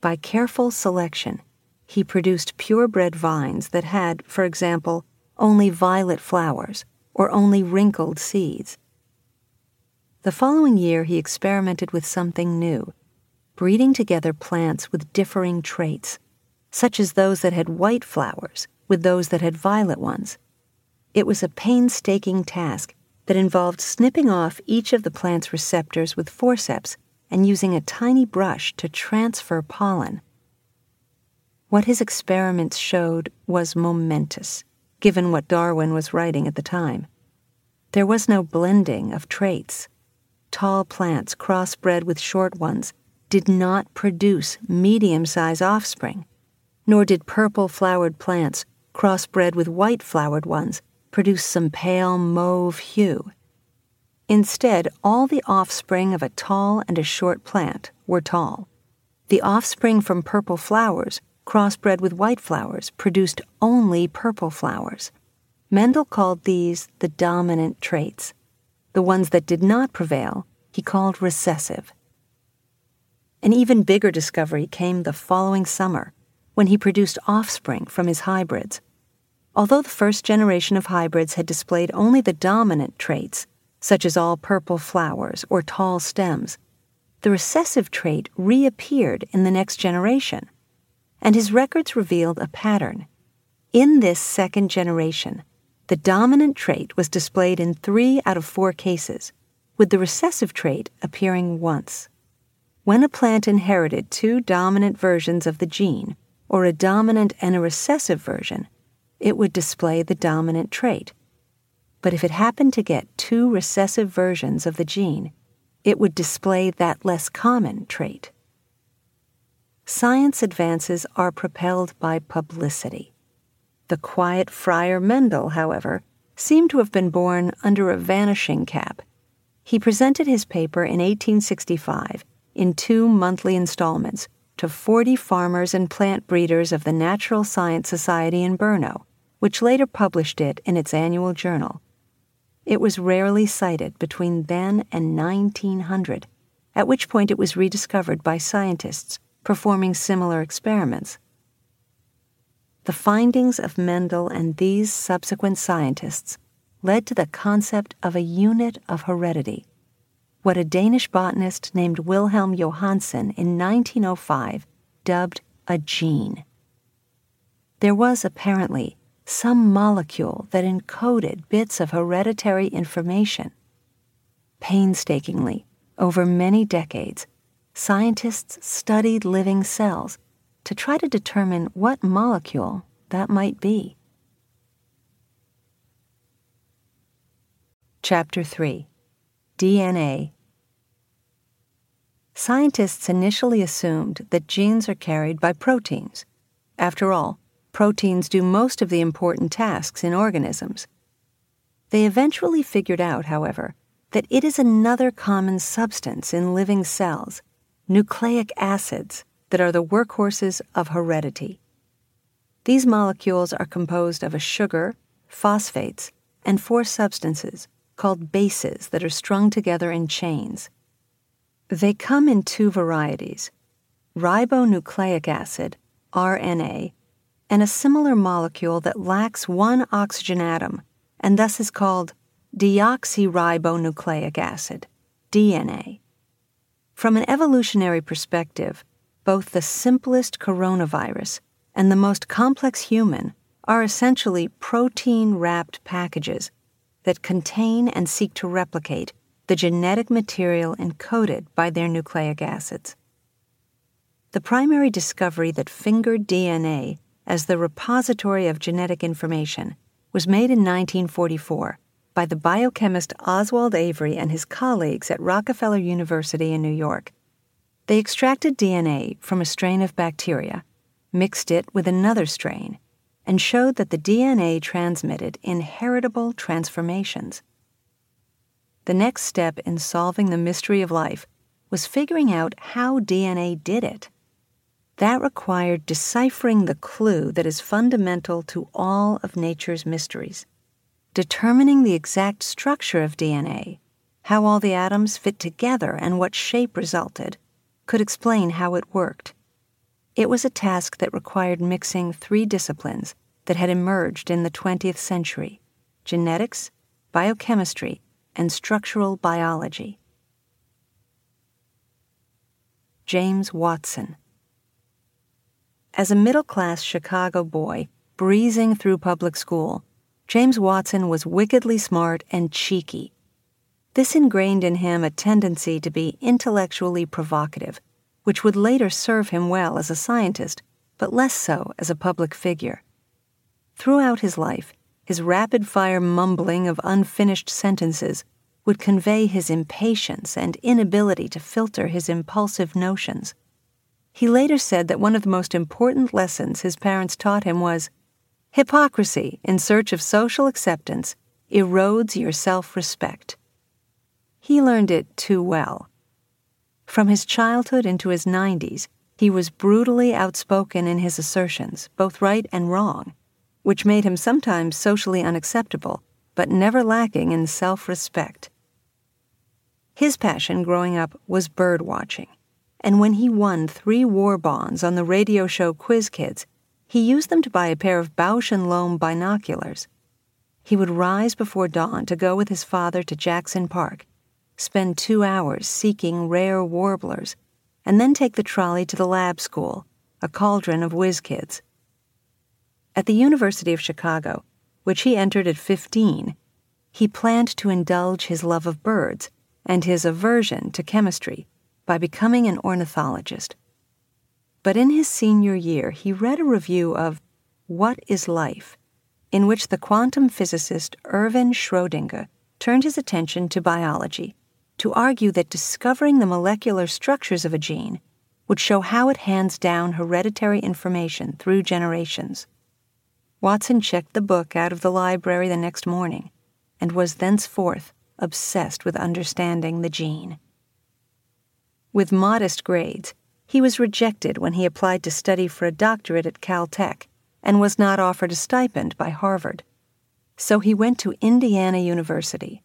By careful selection, he produced purebred vines that had, for example, only violet flowers, or only wrinkled seeds. The following year he experimented with something new, breeding together plants with differing traits, such as those that had white flowers with those that had violet ones. It was a painstaking task that involved snipping off each of the plant's receptors with forceps and using a tiny brush to transfer pollen. What his experiments showed was momentous, given what Darwin was writing at the time. There was no blending of traits. Tall plants crossbred with short ones did not produce medium-sized offspring, nor did purple-flowered plants crossbred with white-flowered ones produce some pale mauve hue. Instead, all the offspring of a tall and a short plant were tall. The offspring from purple flowers crossbred with white flowers produced only purple flowers. Mendel called these the dominant traits. The ones that did not prevail, he called recessive. An even bigger discovery came the following summer, when he produced offspring from his hybrids. Although the first generation of hybrids had displayed only the dominant traits, such as all purple flowers or tall stems, the recessive trait reappeared in the next generation, and his records revealed a pattern. In this second generation, the dominant trait was displayed in three out of four cases, with the recessive trait appearing once. When a plant inherited two dominant versions of the gene, or a dominant and a recessive version, it would display the dominant trait. But if it happened to get two recessive versions of the gene, it would display that less common trait. Science advances are propelled by publicity. The quiet Friar Mendel, however, seemed to have been born under a vanishing cap. He presented his paper in eighteen sixty-five in two monthly installments to forty farmers and plant breeders of the Natural Science Society in Brno, which later published it in its annual journal. It was rarely cited between then and nineteen hundred, at which point it was rediscovered by scientists performing similar experiments. The findings of Mendel and these subsequent scientists led to the concept of a unit of heredity. what a Danish botanist named Wilhelm Johansen in nineteen oh five dubbed a gene. There was apparently some molecule that encoded bits of hereditary information. Painstakingly, over many decades, scientists studied living cells to try to determine what molecule that might be. Chapter three. D N A. Scientists initially assumed that genes are carried by proteins. After all, proteins do most of the important tasks in organisms. They eventually figured out, however, that it is another common substance in living cells, nucleic acids, that are the workhorses of heredity. These molecules are composed of a sugar, phosphates, and four substances called bases that are strung together in chains. They come in two varieties, ribonucleic acid, R N A, and a similar molecule that lacks one oxygen atom and thus is called deoxyribonucleic acid, D N A. From an evolutionary perspective, both the simplest coronavirus and the most complex human are essentially protein-wrapped packages that contain and seek to replicate the genetic material encoded by their nucleic acids. The primary discovery that fingered D N A as the repository of genetic information was made in nineteen forty-four by the biochemist Oswald Avery and his colleagues at Rockefeller University in New York. They extracted D N A from a strain of bacteria, mixed it with another strain, and showed that the D N A transmitted inheritable transformations. The next step in solving the mystery of life was figuring out how D N A did it. That required deciphering the clue that is fundamental to all of nature's mysteries, determining the exact structure of D N A, how all the atoms fit together and what shape resulted, could explain how it worked. It was a task that required mixing three disciplines that had emerged in the twentieth century, genetics, biochemistry, and structural biology. James Watson. As a middle-class Chicago boy breezing through public school, James Watson was wickedly smart and cheeky. This ingrained in him a tendency to be intellectually provocative, which would later serve him well as a scientist, but less so as a public figure. Throughout his life, his rapid-fire mumbling of unfinished sentences would convey his impatience and inability to filter his impulsive notions. He later said that one of the most important lessons his parents taught him was, "Hypocrisy, in search of social acceptance, erodes your self-respect." He learned it too well. From his childhood into his nineties, he was brutally outspoken in his assertions, both right and wrong, which made him sometimes socially unacceptable, but never lacking in self-respect. His passion growing up was bird watching, and when he won three war bonds on the radio show Quiz Kids, he used them to buy a pair of Bausch and Lomb binoculars. He would rise before dawn to go with his father to Jackson Park, spend two hours seeking rare warblers, and then take the trolley to the lab school, a cauldron of whiz kids. At the University of Chicago, which he entered at fifteen, he planned to indulge his love of birds and his aversion to chemistry by becoming an ornithologist. But in his senior year, he read a review of What is Life?, in which the quantum physicist Erwin Schrödinger turned his attention to biology, to argue that discovering the molecular structures of a gene would show how it hands down hereditary information through generations. Watson checked the book out of the library the next morning and was thenceforth obsessed with understanding the gene. With modest grades, he was rejected when he applied to study for a doctorate at Caltech and was not offered a stipend by Harvard. So he went to Indiana University,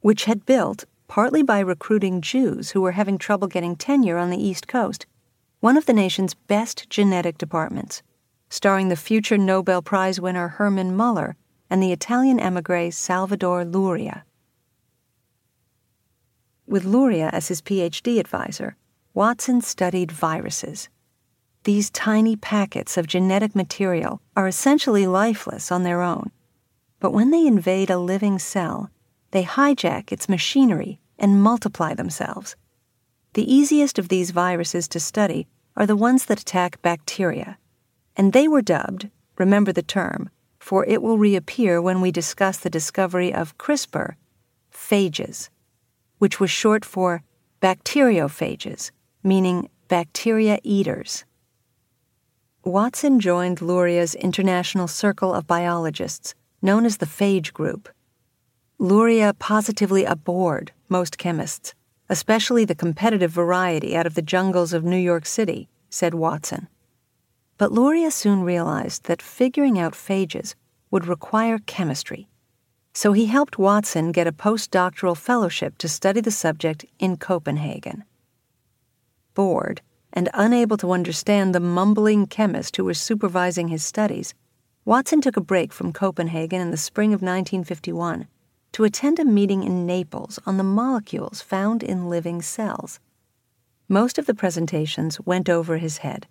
which had built, partly by recruiting Jews who were having trouble getting tenure on the East Coast, one of the nation's best genetic departments, starring the future Nobel Prize winner Hermann Muller and the Italian emigre Salvador Luria. With Luria as his P H D advisor, Watson studied viruses. These tiny packets of genetic material are essentially lifeless on their own. But when they invade a living cell, they hijack its machinery and multiply themselves. The easiest of these viruses to study are the ones that attack bacteria. And they were dubbed, remember the term, for it will reappear when we discuss the discovery of CRISPR, phages, which was short for bacteriophages, meaning bacteria eaters. Watson joined Luria's international circle of biologists, known as the phage group. Luria positively abhorred most chemists, especially the competitive variety out of the jungles of New York City, said Watson. But Luria soon realized that figuring out phages would require chemistry, so he helped Watson get a postdoctoral fellowship to study the subject in Copenhagen. Bored and unable to understand the mumbling chemist who was supervising his studies, Watson took a break from Copenhagen in the spring of nineteen fifty-one to attend a meeting in Naples on the molecules found in living cells. Most of the presentations went over his head,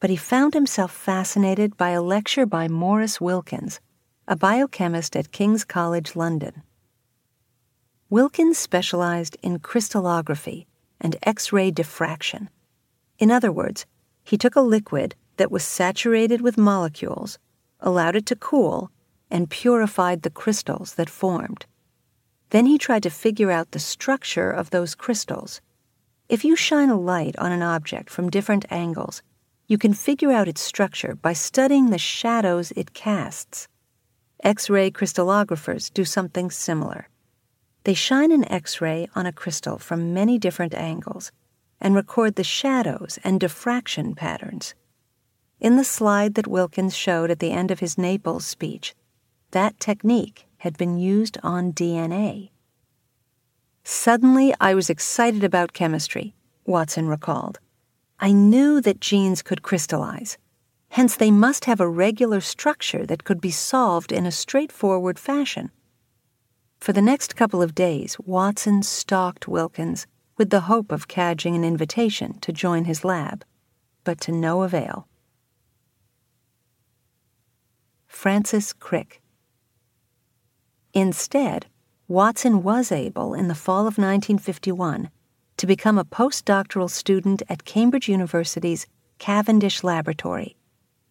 but he found himself fascinated by a lecture by Maurice Wilkins, a biochemist at King's College London. Wilkins specialized in crystallography and X-ray diffraction. In other words, he took a liquid that was saturated with molecules, allowed it to cool, and purified the crystals that formed. Then he tried to figure out the structure of those crystals. If you shine a light on an object from different angles, you can figure out its structure by studying the shadows it casts. X-ray crystallographers do something similar. They shine an X-ray on a crystal from many different angles and record the shadows and diffraction patterns. In the slide that Wilkins showed at the end of his Naples speech, that technique had been used on D N A. "Suddenly, I was excited about chemistry," Watson recalled. "I knew that genes could crystallize. Hence, they must have a regular structure that could be solved in a straightforward fashion." For the next couple of days, Watson stalked Wilkins with the hope of cadging an invitation to join his lab, but to no avail. Francis Crick. Instead, Watson was able, in the fall of nineteen fifty-one, to become a postdoctoral student at Cambridge University's Cavendish Laboratory,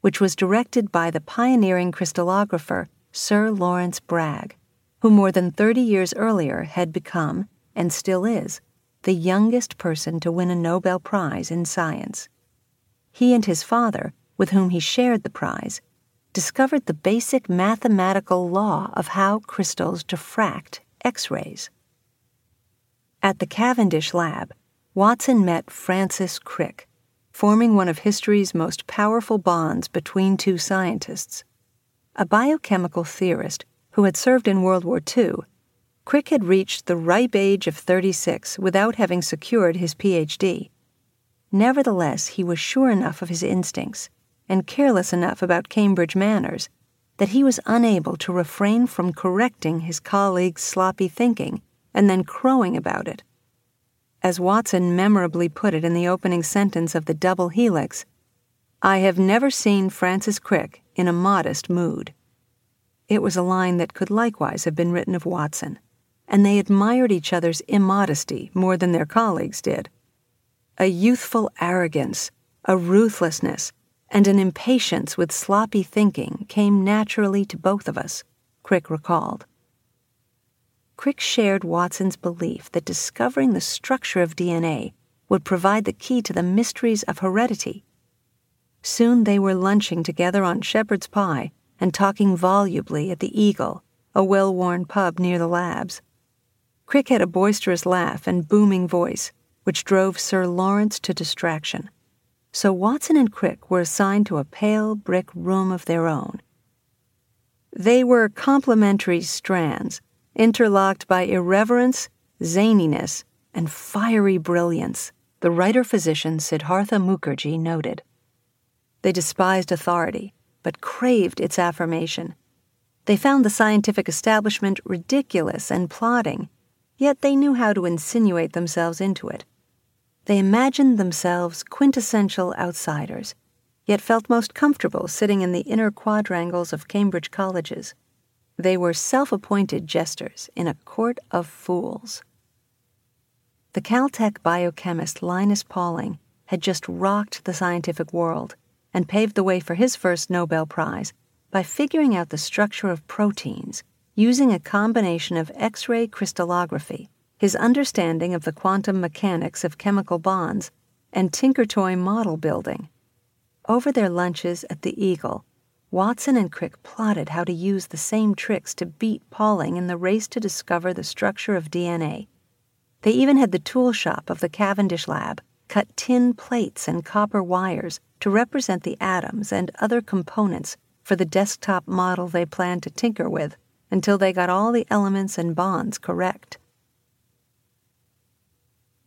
which was directed by the pioneering crystallographer Sir Lawrence Bragg, who more than thirty years earlier had become, and still is, the youngest person to win a Nobel Prize in science. He and his father, with whom he shared the prize, discovered the basic mathematical law of how crystals diffract X-rays. At the Cavendish lab, Watson met Francis Crick, forming one of history's most powerful bonds between two scientists. A biochemical theorist who had served in World War Two, Crick had reached the ripe age of thirty-six without having secured his P H D. Nevertheless, he was sure enough of his instincts and careless enough about Cambridge manners that he was unable to refrain from correcting his colleague's sloppy thinking and then crowing about it. As Watson memorably put it in the opening sentence of The Double Helix, "I have never seen Francis Crick in a modest mood." It was a line that could likewise have been written of Watson, and they admired each other's immodesty more than their colleagues did. A youthful arrogance, a ruthlessness, and an impatience with sloppy thinking came naturally to both of us, Crick recalled. Crick shared Watson's belief that discovering the structure of D N A would provide the key to the mysteries of heredity. Soon they were lunching together on shepherd's pie and talking volubly at the Eagle, a well-worn pub near the labs. Crick had a boisterous laugh and booming voice, which drove Sir Lawrence to distraction. So Watson and Crick were assigned to a pale brick room of their own. They were complementary strands, interlocked by irreverence, zaniness, and fiery brilliance, the writer-physician Siddhartha Mukherjee noted. They despised authority, but craved its affirmation. They found the scientific establishment ridiculous and plodding, yet they knew how to insinuate themselves into it. They imagined themselves quintessential outsiders, yet felt most comfortable sitting in the inner quadrangles of Cambridge colleges. They were self-appointed jesters in a court of fools. The Caltech biochemist Linus Pauling had just rocked the scientific world and paved the way for his first Nobel Prize by figuring out the structure of proteins using a combination of X-ray crystallography, his understanding of the quantum mechanics of chemical bonds, and tinker-toy model building. Over their lunches at the Eagle, Watson and Crick plotted how to use the same tricks to beat Pauling in the race to discover the structure of D N A. They even had the tool shop of the Cavendish lab cut tin plates and copper wires to represent the atoms and other components for the desktop model they planned to tinker with until they got all the elements and bonds correct.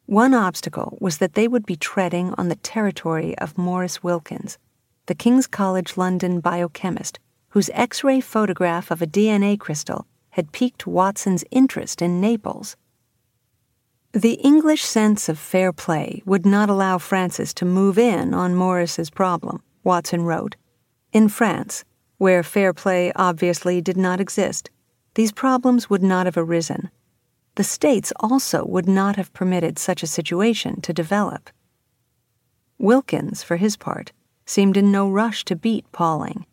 One obstacle was that they would be treading on the territory of Morris Wilkins, the King's College London biochemist, whose X-ray photograph of a D N A crystal had piqued Watson's interest in Naples. The English sense of fair play would not allow Francis to move in on Morris's problem, Watson wrote. In France, where fair play obviously did not exist, these problems would not have arisen. The states also would not have permitted such a situation to develop. Wilkins, for his part, seemed in no rush to beat Pauling.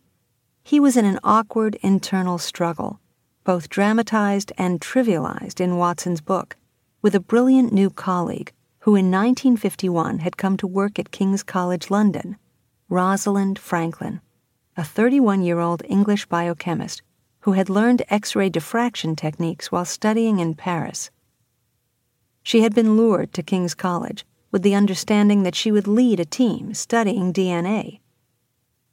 He was in an awkward internal struggle, both dramatized and trivialized in Watson's book, with a brilliant new colleague who in nineteen fifty-one had come to work at King's College London, Rosalind Franklin, a thirty-one-year-old English biochemist who had learned X-ray diffraction techniques while studying in Paris. She had been lured to King's College with the understanding that she would lead a team studying D N A.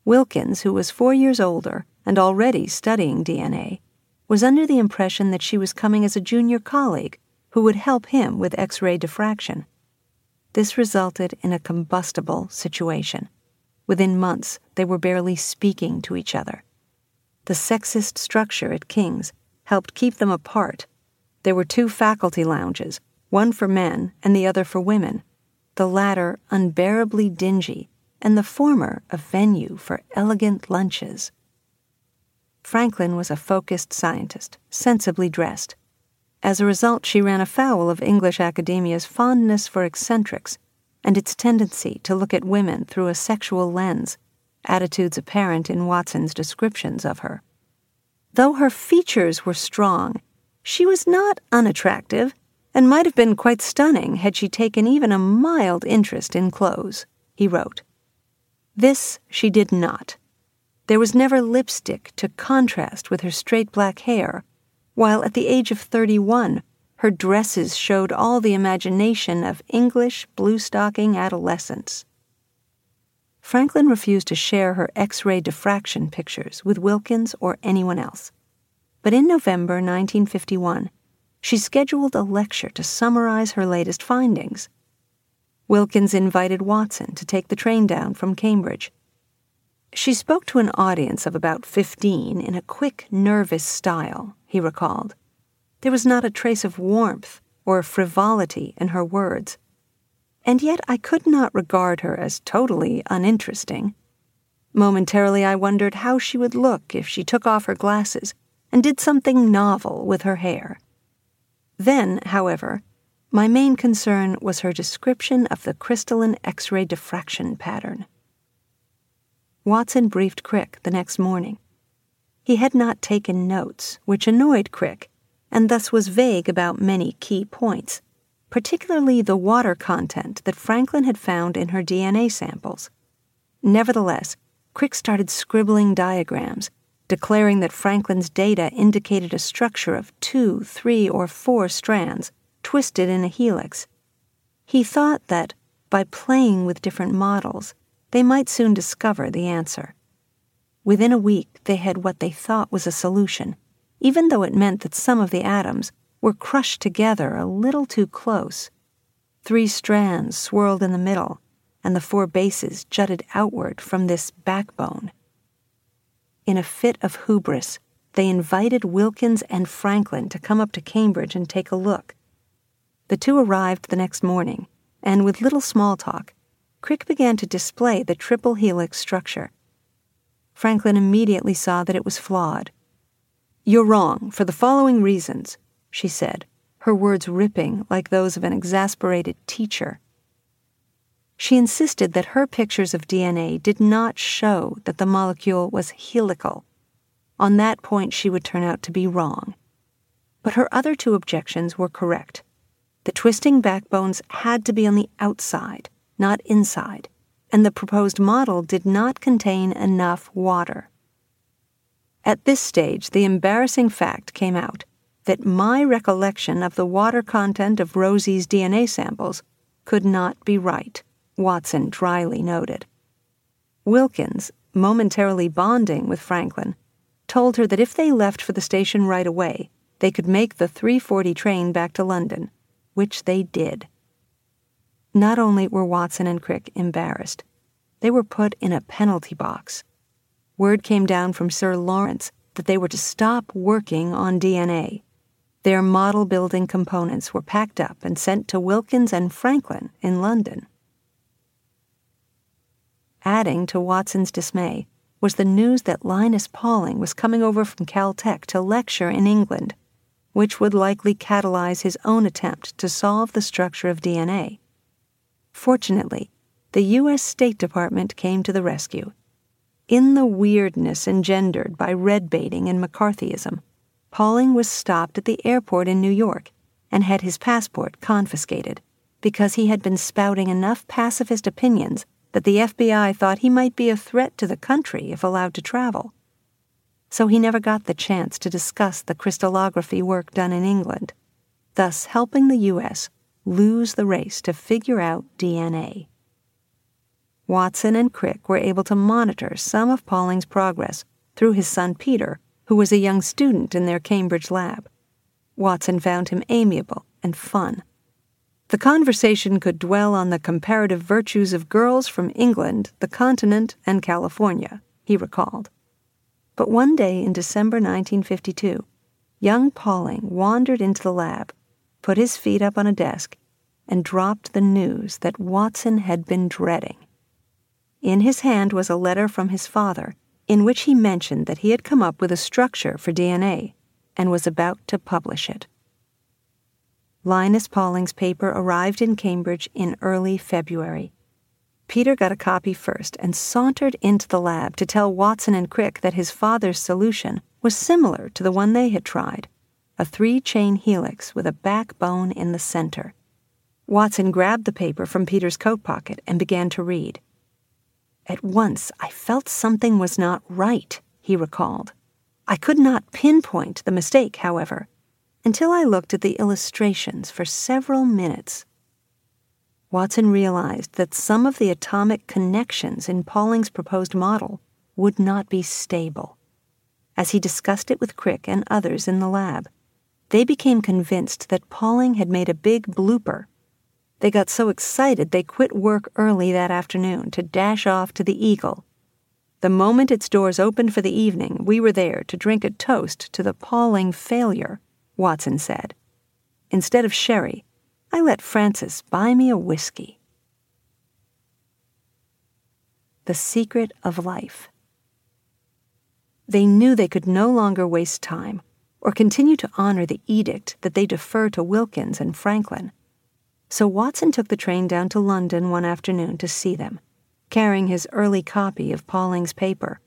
Wilkins, who was four years older and already studying D N A, was under the impression that she was coming as a junior colleague who would help him with X-ray diffraction. This resulted in a combustible situation. Within months, they were barely speaking to each other. The sexist structure at King's helped keep them apart. There were two faculty lounges, one for men and the other for women, the latter unbearably dingy and the former a venue for elegant lunches. Franklin was a focused scientist, sensibly dressed. As a result, she ran afoul of English academia's fondness for eccentrics and its tendency to look at women through a sexual lens, attitudes apparent in Watson's descriptions of her. Though her features were strong, she was not unattractive and might have been quite stunning had she taken even a mild interest in clothes, he wrote. This she did not. There was never lipstick to contrast with her straight black hair, while at the age of thirty-one, her dresses showed all the imagination of English blue-stocking adolescents. Franklin refused to share her X-ray diffraction pictures with Wilkins or anyone else. But in November nineteen fifty-one, she scheduled a lecture to summarize her latest findings. Wilkins invited Watson to take the train down from Cambridge. She spoke to an audience of about fifteen in a quick, nervous style, he recalled. There was not a trace of warmth or frivolity in her words. And yet I could not regard her as totally uninteresting. Momentarily I wondered how she would look if she took off her glasses and did something novel with her hair. Then, however, my main concern was her description of the crystalline X-ray diffraction pattern. Watson briefed Crick the next morning. He had not taken notes, which annoyed Crick, and thus was vague about many key points, particularly the water content that Franklin had found in her D N A samples. Nevertheless, Crick started scribbling diagrams, declaring that Franklin's data indicated a structure of two, three, or four strands twisted in a helix. He thought that, by playing with different models, they might soon discover the answer. Within a week, they had what they thought was a solution, even though it meant that some of the atoms were crushed together a little too close. Three strands swirled in the middle, and the four bases jutted outward from this backbone. In a fit of hubris, they invited Wilkins and Franklin to come up to Cambridge and take a look, The two arrived the next morning, and with little small talk, Crick began to display the triple helix structure. Franklin immediately saw that it was flawed. "You're wrong, for the following reasons," she said, her words ripping like those of an exasperated teacher. She insisted that her pictures of D N A did not show that the molecule was helical. On that point, she would turn out to be wrong. But her other two objections were correct. The twisting backbones had to be on the outside, not inside, and the proposed model did not contain enough water. At this stage, the embarrassing fact came out that my recollection of the water content of Rosie's D N A samples could not be right, Watson dryly noted. Wilkins, momentarily bonding with Franklin, told her that if they left for the station right away, they could make the three forty train back to London, which they did. Not only were Watson and Crick embarrassed, they were put in a penalty box. Word came down from Sir Lawrence that they were to stop working on D N A. Their model-building components were packed up and sent to Wilkins and Franklin in London. Adding to Watson's dismay was the news that Linus Pauling was coming over from Caltech to lecture in England, which would likely catalyze his own attempt to solve the structure of D N A. Fortunately, the U S State Department came to the rescue. In the weirdness engendered by red-baiting and McCarthyism, Pauling was stopped at the airport in New York and had his passport confiscated because he had been spouting enough pacifist opinions that the F B I thought he might be a threat to the country if allowed to travel. So he never got the chance to discuss the crystallography work done in England, thus helping the U S lose the race to figure out D N A. Watson and Crick were able to monitor some of Pauling's progress through his son Peter, who was a young student in their Cambridge lab. Watson found him amiable and fun. The conversation could dwell on the comparative virtues of girls from England, the continent, and California, he recalled. But one day in December nineteen fifty-two, young Pauling wandered into the lab, put his feet up on a desk, and dropped the news that Watson had been dreading. In his hand was a letter from his father, in which he mentioned that he had come up with a structure for D N A and was about to publish it. Linus Pauling's paper arrived in Cambridge in early February. Peter got a copy first and sauntered into the lab to tell Watson and Crick that his father's solution was similar to the one they had tried, a three-chain helix with a backbone in the center. Watson grabbed the paper from Peter's coat pocket and began to read. "At once, I felt something was not right," he recalled. "I could not pinpoint the mistake, however, until I looked at the illustrations for several minutes." Watson realized that some of the atomic connections in Pauling's proposed model would not be stable. As he discussed it with Crick and others in the lab, they became convinced that Pauling had made a big blooper. They got so excited they quit work early that afternoon to dash off to the Eagle. The moment its doors opened for the evening, we were there to drink a toast to the Pauling failure, Watson said. Instead of sherry, I let Francis buy me a whiskey. The secret of life. They knew they could no longer waste time or continue to honor the edict that they defer to Wilkins and Franklin. So Watson took the train down to London one afternoon to see them, carrying his early copy of Pauling's paper.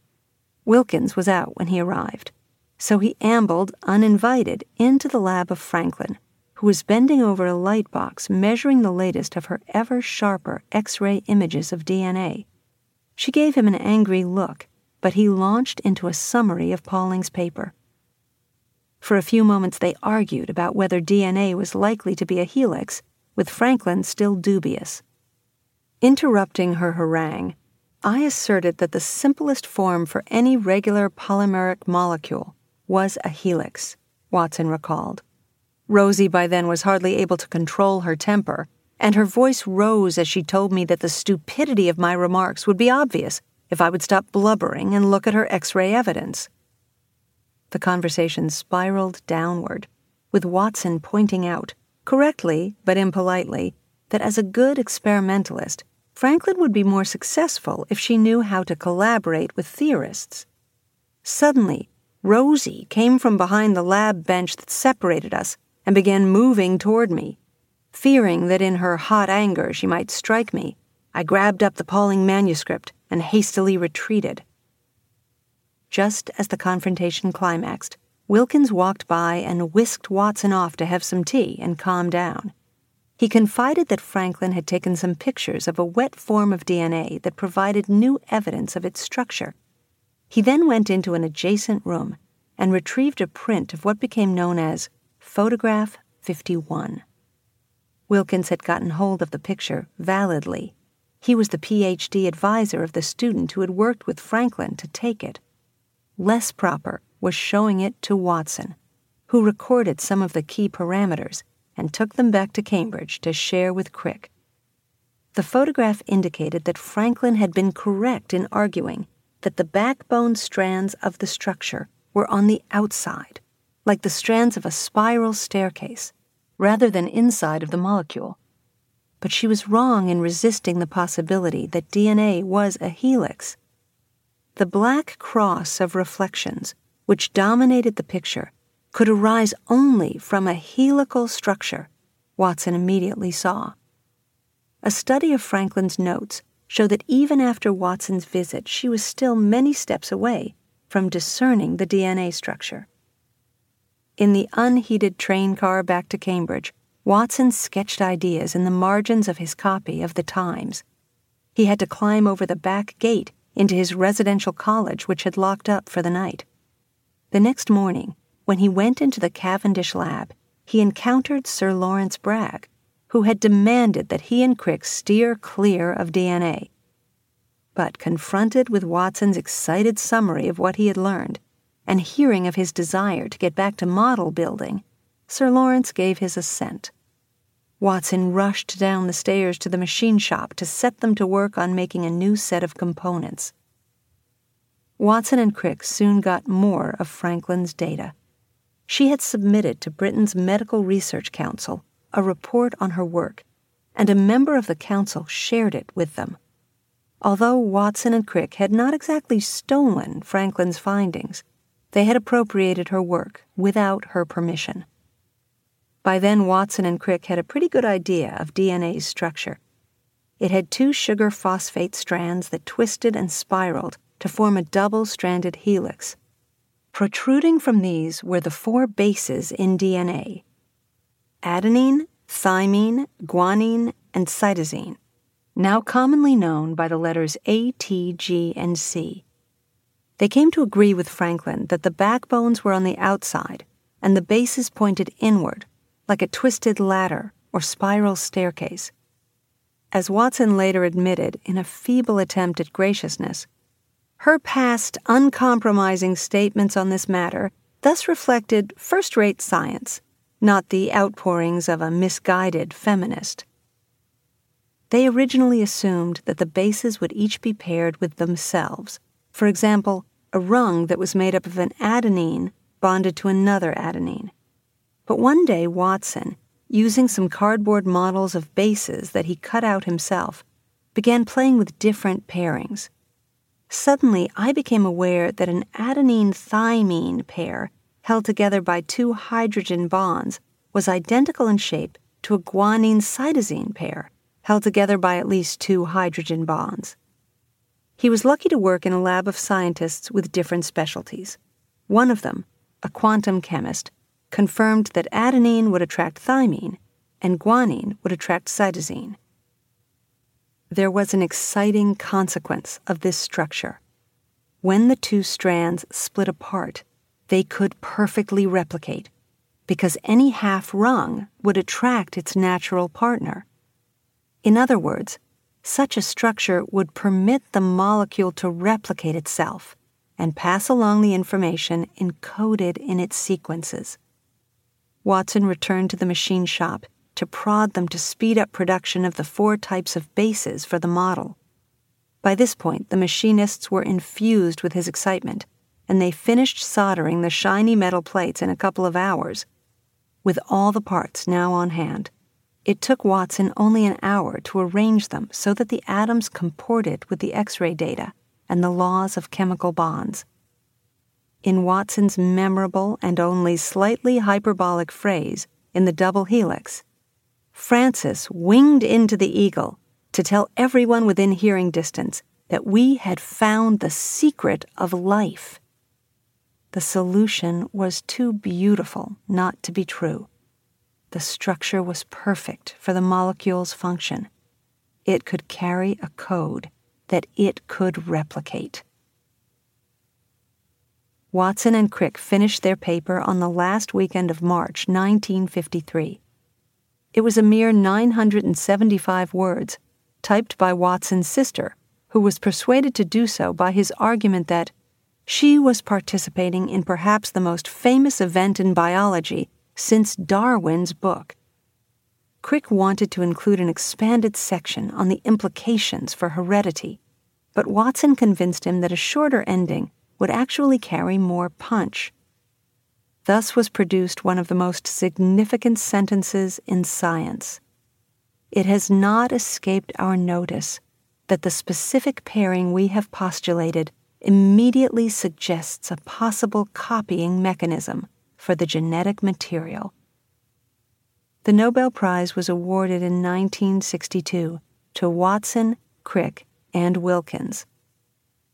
Wilkins was out when he arrived, so he ambled, uninvited, into the lab of Franklin, who was bending over a light box measuring the latest of her ever-sharper X-ray images of D N A. She gave him an angry look, but he launched into a summary of Pauling's paper. For a few moments they argued about whether D N A was likely to be a helix, with Franklin still dubious. Interrupting her harangue, I asserted that the simplest form for any regular polymeric molecule was a helix, Watson recalled. Rosie by then was hardly able to control her temper, and her voice rose as she told me that the stupidity of my remarks would be obvious if I would stop blubbering and look at her X-ray evidence. The conversation spiraled downward, with Watson pointing out correctly but impolitely, that as a good experimentalist, Franklin would be more successful if she knew how to collaborate with theorists. Suddenly, Rosie came from behind the lab bench that separated us and began moving toward me. Fearing that in her hot anger she might strike me, I grabbed up the palling manuscript and hastily retreated. Just as the confrontation climaxed, Wilkins walked by and whisked Watson off to have some tea and calm down. He confided that Franklin had taken some pictures of a wet form of D N A that provided new evidence of its structure. He then went into an adjacent room and retrieved a print of what became known as Photograph fifty-one. Wilkins had gotten hold of the picture validly. He was the P H D advisor of the student who had worked with Franklin to take it. Less proper was showing it to Watson, who recorded some of the key parameters and took them back to Cambridge to share with Crick. The photograph indicated that Franklin had been correct in arguing that the backbone strands of the structure were on the outside, like the strands of a spiral staircase, rather than inside of the molecule. But she was wrong in resisting the possibility that D N A was a helix. The black cross of reflections, which dominated the picture, could arise only from a helical structure, Watson immediately saw. A study of Franklin's notes showed that even after Watson's visit, she was still many steps away from discerning the D N A structure. In the unheated train car back to Cambridge, Watson sketched ideas in the margins of his copy of The Times. He had to climb over the back gate into his residential college, which had locked up for the night. The next morning, when he went into the Cavendish lab, he encountered Sir Lawrence Bragg, who had demanded that he and Crick steer clear of D N A. But confronted with Watson's excited summary of what he had learned, and hearing of his desire to get back to model building, Sir Lawrence gave his assent. Watson rushed down the stairs to the machine shop to set them to work on making a new set of components. Watson and Crick soon got more of Franklin's data. She had submitted to Britain's Medical Research Council a report on her work, and a member of the council shared it with them. Although Watson and Crick had not exactly stolen Franklin's findings, they had appropriated her work without her permission. By then, Watson and Crick had a pretty good idea of D N A's structure. It had two sugar phosphate strands that twisted and spiraled to form a double-stranded helix. Protruding from these were the four bases in D N A: adenine, thymine, guanine, and cytosine, now commonly known by the letters A, T, G, and C. They came to agree with Franklin that the backbones were on the outside and the bases pointed inward, like a twisted ladder or spiral staircase. As Watson later admitted in a feeble attempt at graciousness, her past uncompromising statements on this matter thus reflected first-rate science, not the outpourings of a misguided feminist. They originally assumed that the bases would each be paired with themselves. For example, a rung that was made up of an adenine bonded to another adenine. But one day Watson, using some cardboard models of bases that he cut out himself, began playing with different pairings. Suddenly, I became aware that an adenine-thymine pair, held together by two hydrogen bonds, was identical in shape to a guanine-cytosine pair, held together by at least two hydrogen bonds. He was lucky to work in a lab of scientists with different specialties. One of them, a quantum chemist, confirmed that adenine would attract thymine and guanine would attract cytosine. There was an exciting consequence of this structure. When the two strands split apart, they could perfectly replicate, because any half rung would attract its natural partner. In other words, such a structure would permit the molecule to replicate itself and pass along the information encoded in its sequences. Watson returned to the machine shop to prod them to speed up production of the four types of bases for the model. By this point, the machinists were infused with his excitement, and they finished soldering the shiny metal plates in a couple of hours. with all the parts now on hand. It took Watson only an hour to arrange them so that the atoms comported with the X-ray data and the laws of chemical bonds. In Watson's memorable and only slightly hyperbolic phrase in The Double Helix, Francis winged into the eagle to tell everyone within hearing distance that we had found the secret of life. The solution was too beautiful not to be true. The structure was perfect for the molecule's function. It could carry a code that it could replicate. Watson and Crick finished their paper on the last weekend of March nineteen fifty-three. It was a mere nine hundred seventy-five words, typed by Watson's sister, who was persuaded to do so by his argument that she was participating in perhaps the most famous event in biology since Darwin's book. Crick wanted to include an expanded section on the implications for heredity, but Watson convinced him that a shorter ending would actually carry more punch. Thus was produced one of the most significant sentences in science. It has not escaped our notice that the specific pairing we have postulated immediately suggests a possible copying mechanism for the genetic material. The Nobel Prize was awarded in nineteen sixty-two to Watson, Crick, and Wilkins.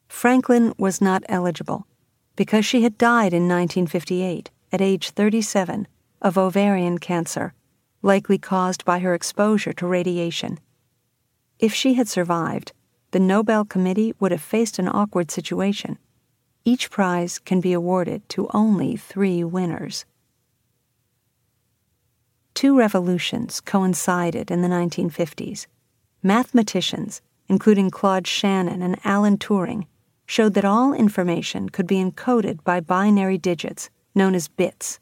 Franklin was not eligible because she had died in nineteen fifty-eight at age thirty-seven of ovarian cancer, likely caused by her exposure to radiation. If she had survived, the Nobel Committee would have faced an awkward situation. Each prize can be awarded to only three winners. Two revolutions coincided in the nineteen fifties. Mathematicians, including Claude Shannon and Alan Turing, showed that all information could be encoded by binary digits, known as bits.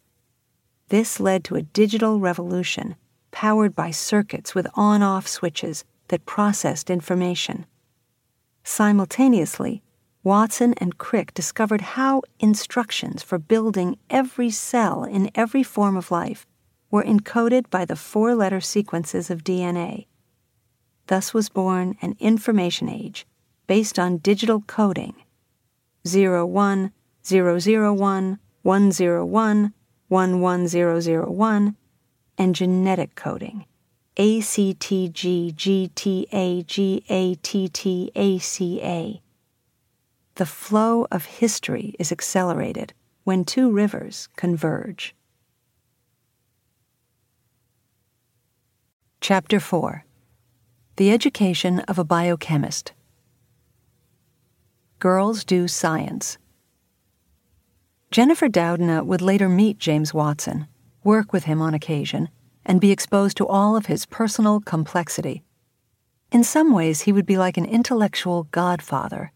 This led to a digital revolution, powered by circuits with on-off switches that processed information. Simultaneously, Watson and Crick discovered how instructions for building every cell in every form of life were encoded by the four-letter sequences of D N A. Thus was born an information age based on digital coding. zero one, zero zero one, one zero one, one one zero zero one, and genetic coding. A C T G, G T A, G A T T, A C A. The flow of history is accelerated when two rivers converge. Chapter four. The Education of a Biochemist. Girls Do Science. Jennifer Doudna would later meet James Watson, work with him on occasion, and be exposed to all of his personal complexity. In some ways, he would be like an intellectual godfather,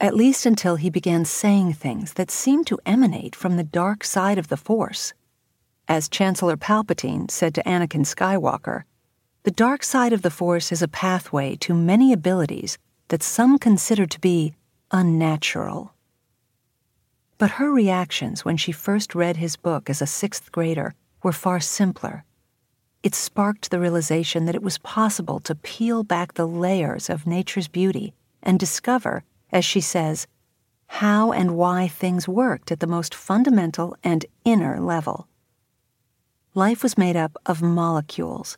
at least until he began saying things that seemed to emanate from the dark side of the Force. As Chancellor Palpatine said to Anakin Skywalker, the dark side of the Force is a pathway to many abilities that some consider to be unnatural. But her reactions when she first read his book as a sixth grader were far simpler. It sparked the realization that it was possible to peel back the layers of nature's beauty and discover, as she says, how and why things worked at the most fundamental and inner level. Life was made up of molecules.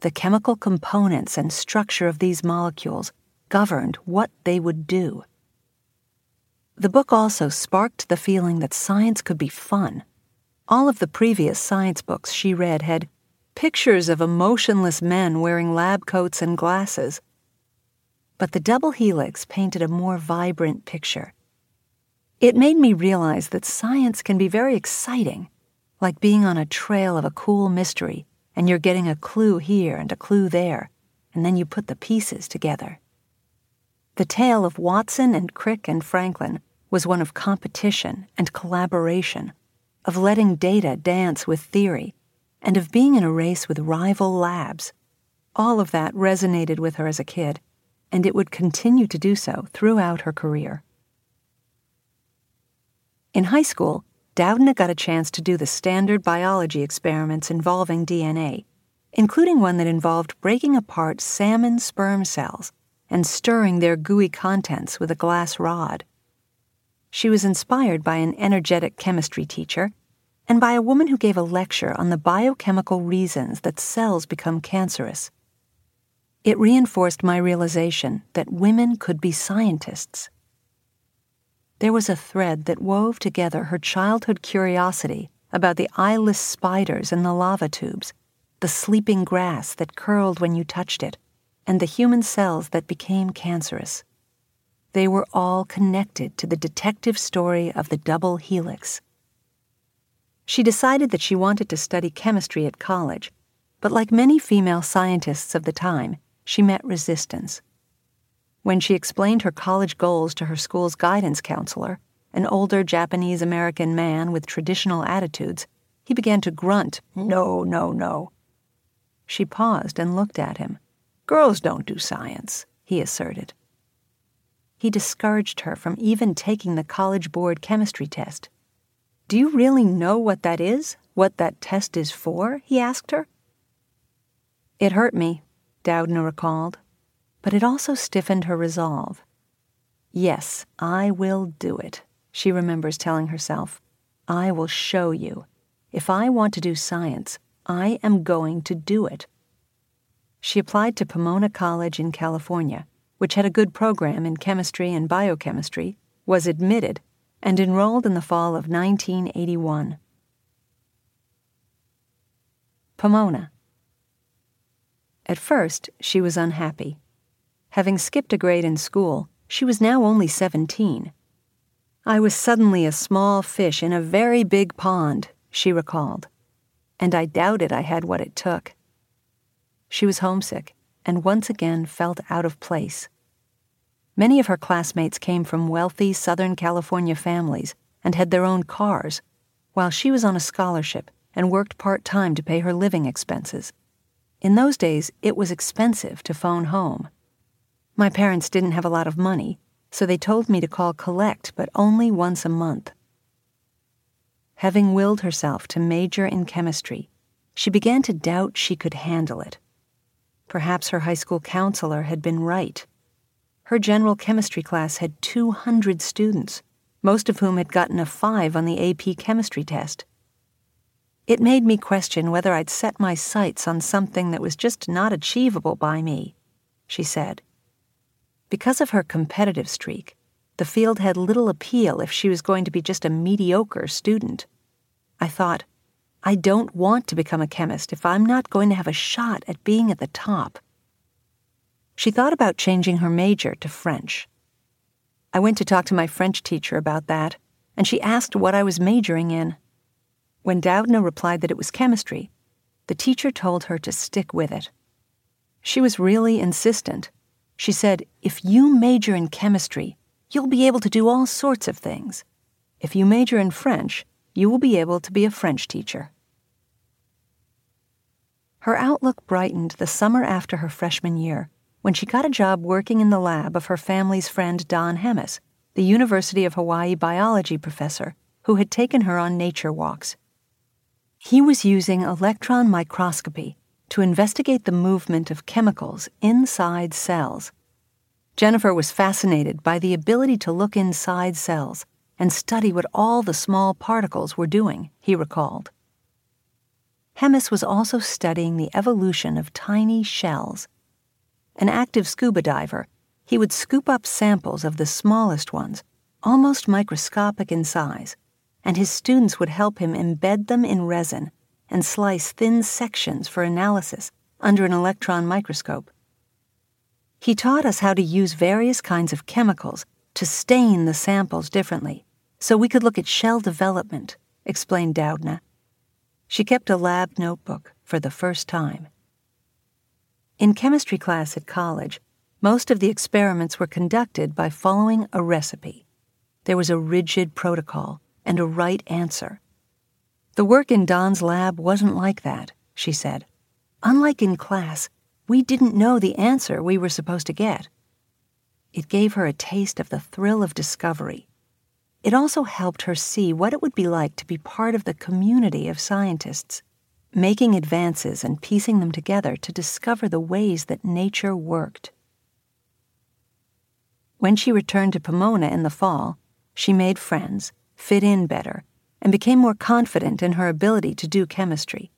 The chemical components and structure of these molecules governed what they would do. The book also sparked the feeling that science could be fun. All of the previous science books she read had pictures of emotionless men wearing lab coats and glasses. But The Double Helix painted a more vibrant picture. It made me realize that science can be very exciting, like being on a trail of a cool mystery, and you're getting a clue here and a clue there, and then you put the pieces together. The tale of Watson and Crick and Franklin was one of competition and collaboration, of letting data dance with theory, and of being in a race with rival labs. All of that resonated with her as a kid, and it would continue to do so throughout her career. In high school, Doudna got a chance to do the standard biology experiments involving D N A, including one that involved breaking apart salmon sperm cells and stirring their gooey contents with a glass rod. She was inspired by an energetic chemistry teacher and by a woman who gave a lecture on the biochemical reasons that cells become cancerous. It reinforced my realization that women could be scientists. There was a thread that wove together her childhood curiosity about the eyeless spiders in the lava tubes, the sleeping grass that curled when you touched it, and the human cells that became cancerous. They were all connected to the detective story of the double helix. She decided that she wanted to study chemistry at college, but like many female scientists of the time, she met resistance. When she explained her college goals to her school's guidance counselor, an older Japanese-American man with traditional attitudes, he began to grunt, "No, no, no." She paused and looked at him. "Girls don't do science," he asserted. He discouraged her from even taking the College Board chemistry test. "Do you really know what that is? What that test is for?" he asked her. "It hurt me," Doudna recalled, but it also stiffened her resolve. "Yes, I will do it," she remembers telling herself. "I will show you. If I want to do science, I am going to do it." She applied to Pomona College in California, which had a good program in chemistry and biochemistry, was admitted, and enrolled in the fall of nineteen eighty-one. Pomona. At first, she was unhappy. Having skipped a grade in school, she was now only seventeen. "I was suddenly a small fish in a very big pond," she recalled, "and I doubted I had what it took." She was homesick and once again felt out of place. Many of her classmates came from wealthy Southern California families and had their own cars, while she was on a scholarship and worked part-time to pay her living expenses. In those days, it was expensive to phone home. "My parents didn't have a lot of money, so they told me to call collect, but only once a month." Having willed herself to major in chemistry, she began to doubt she could handle it. Perhaps her high school counselor had been right. Her general chemistry class had two hundred students, most of whom had gotten a five on the A P chemistry test. "It made me question whether I'd set my sights on something that was just not achievable by me," she said. Because of her competitive streak, the field had little appeal if she was going to be just a mediocre student. "I thought, I don't want to become a chemist if I'm not going to have a shot at being at the top." She thought about changing her major to French. "I went to talk to my French teacher about that, and she asked what I was majoring in." When Doudna replied that it was chemistry, the teacher told her to stick with it. She was really insistent. She said, "If you major in chemistry, you'll be able to do all sorts of things. If you major in French, you will be able to be a French teacher." Her outlook brightened the summer after her freshman year, when she got a job working in the lab of her family's friend Don Hemmes, the University of Hawaii biology professor who had taken her on nature walks. He was using electron microscopy to investigate the movement of chemicals inside cells. Jennifer was fascinated by the ability to look inside cells and study what all the small particles were doing, he recalled. Hemmes was also studying the evolution of tiny shells. An active scuba diver, he would scoop up samples of the smallest ones, almost microscopic in size, and his students would help him embed them in resin and slice thin sections for analysis under an electron microscope. "He taught us how to use various kinds of chemicals to stain the samples differently, so we could look at shell development," explained Doudna. She kept a lab notebook for the first time. In chemistry class at college, most of the experiments were conducted by following a recipe. There was a rigid protocol and a right answer. The work in Don's lab wasn't like that, she said. "Unlike in class, we didn't know the answer we were supposed to get." It gave her a taste of the thrill of discovery. It also helped her see what it would be like to be part of the community of scientists, making advances and piecing them together to discover the ways that nature worked. When she returned to Pomona in the fall, she made friends, fit in better, and became more confident in her ability to do chemistry.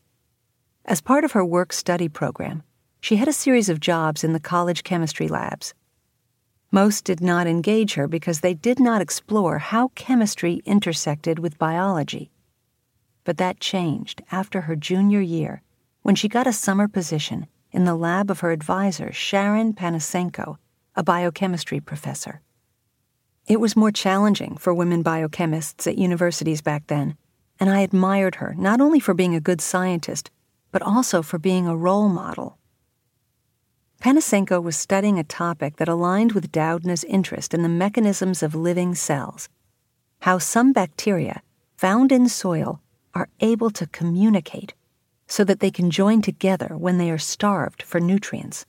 As part of her work-study program, she had a series of jobs in the college chemistry labs. Most did not engage her because they did not explore how chemistry intersected with biology. But that changed after her junior year, when she got a summer position in the lab of her advisor, Sharon Panasenko, a biochemistry professor. It was more challenging for women biochemists at universities back then, and I admired her not only for being a good scientist, but also for being a role model. Panasenko was studying a topic that aligned with Doudna's interest in the mechanisms of living cells, how some bacteria found in soil are able to communicate so that they can join together when they are starved for nutrients.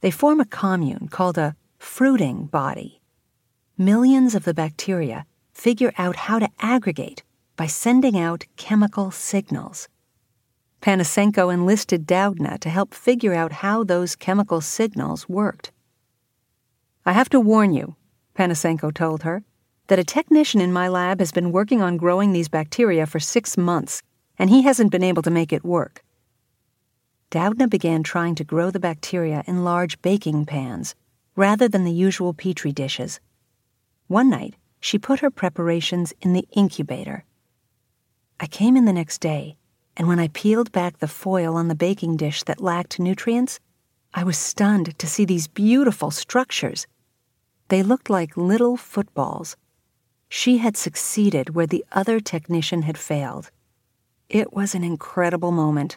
They form a commune called a fruiting body. Millions of the bacteria figure out how to aggregate by sending out chemical signals. Panasenko enlisted Doudna to help figure out how those chemical signals worked. "I have to warn you," Panasenko told her, "that a technician in my lab has been working on growing these bacteria for six months, and he hasn't been able to make it work." Doudna began trying to grow the bacteria in large baking pans, rather than the usual petri dishes. One night, she put her preparations in the incubator. "I came in the next day, and when I peeled back the foil on the baking dish that lacked nutrients, I was stunned to see these beautiful structures. They looked like little footballs." She had succeeded where the other technician had failed. It was an incredible moment,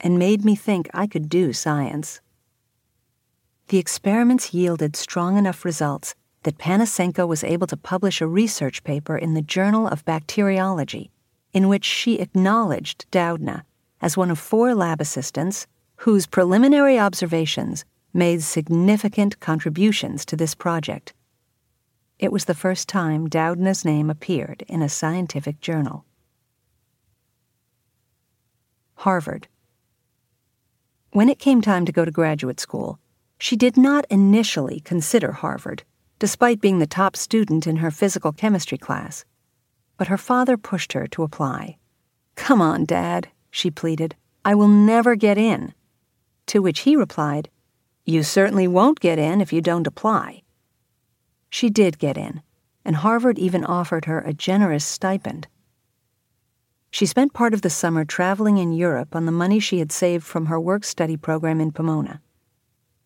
and made me think I could do science. The experiments yielded strong enough results that Panasenko was able to publish a research paper in the Journal of Bacteriology, in which she acknowledged Doudna as one of four lab assistants whose preliminary observations made significant contributions to this project. It was the first time Doudna's name appeared in a scientific journal. Harvard. When it came time to go to graduate school, she did not initially consider Harvard, despite being the top student in her physical chemistry class. But her father pushed her to apply. "Come on, Dad," she pleaded. "I will never get in." To which he replied, "You certainly won't get in if you don't apply." She did get in, and Harvard even offered her a generous stipend. She spent part of the summer traveling in Europe on the money she had saved from her work-study program in Pomona.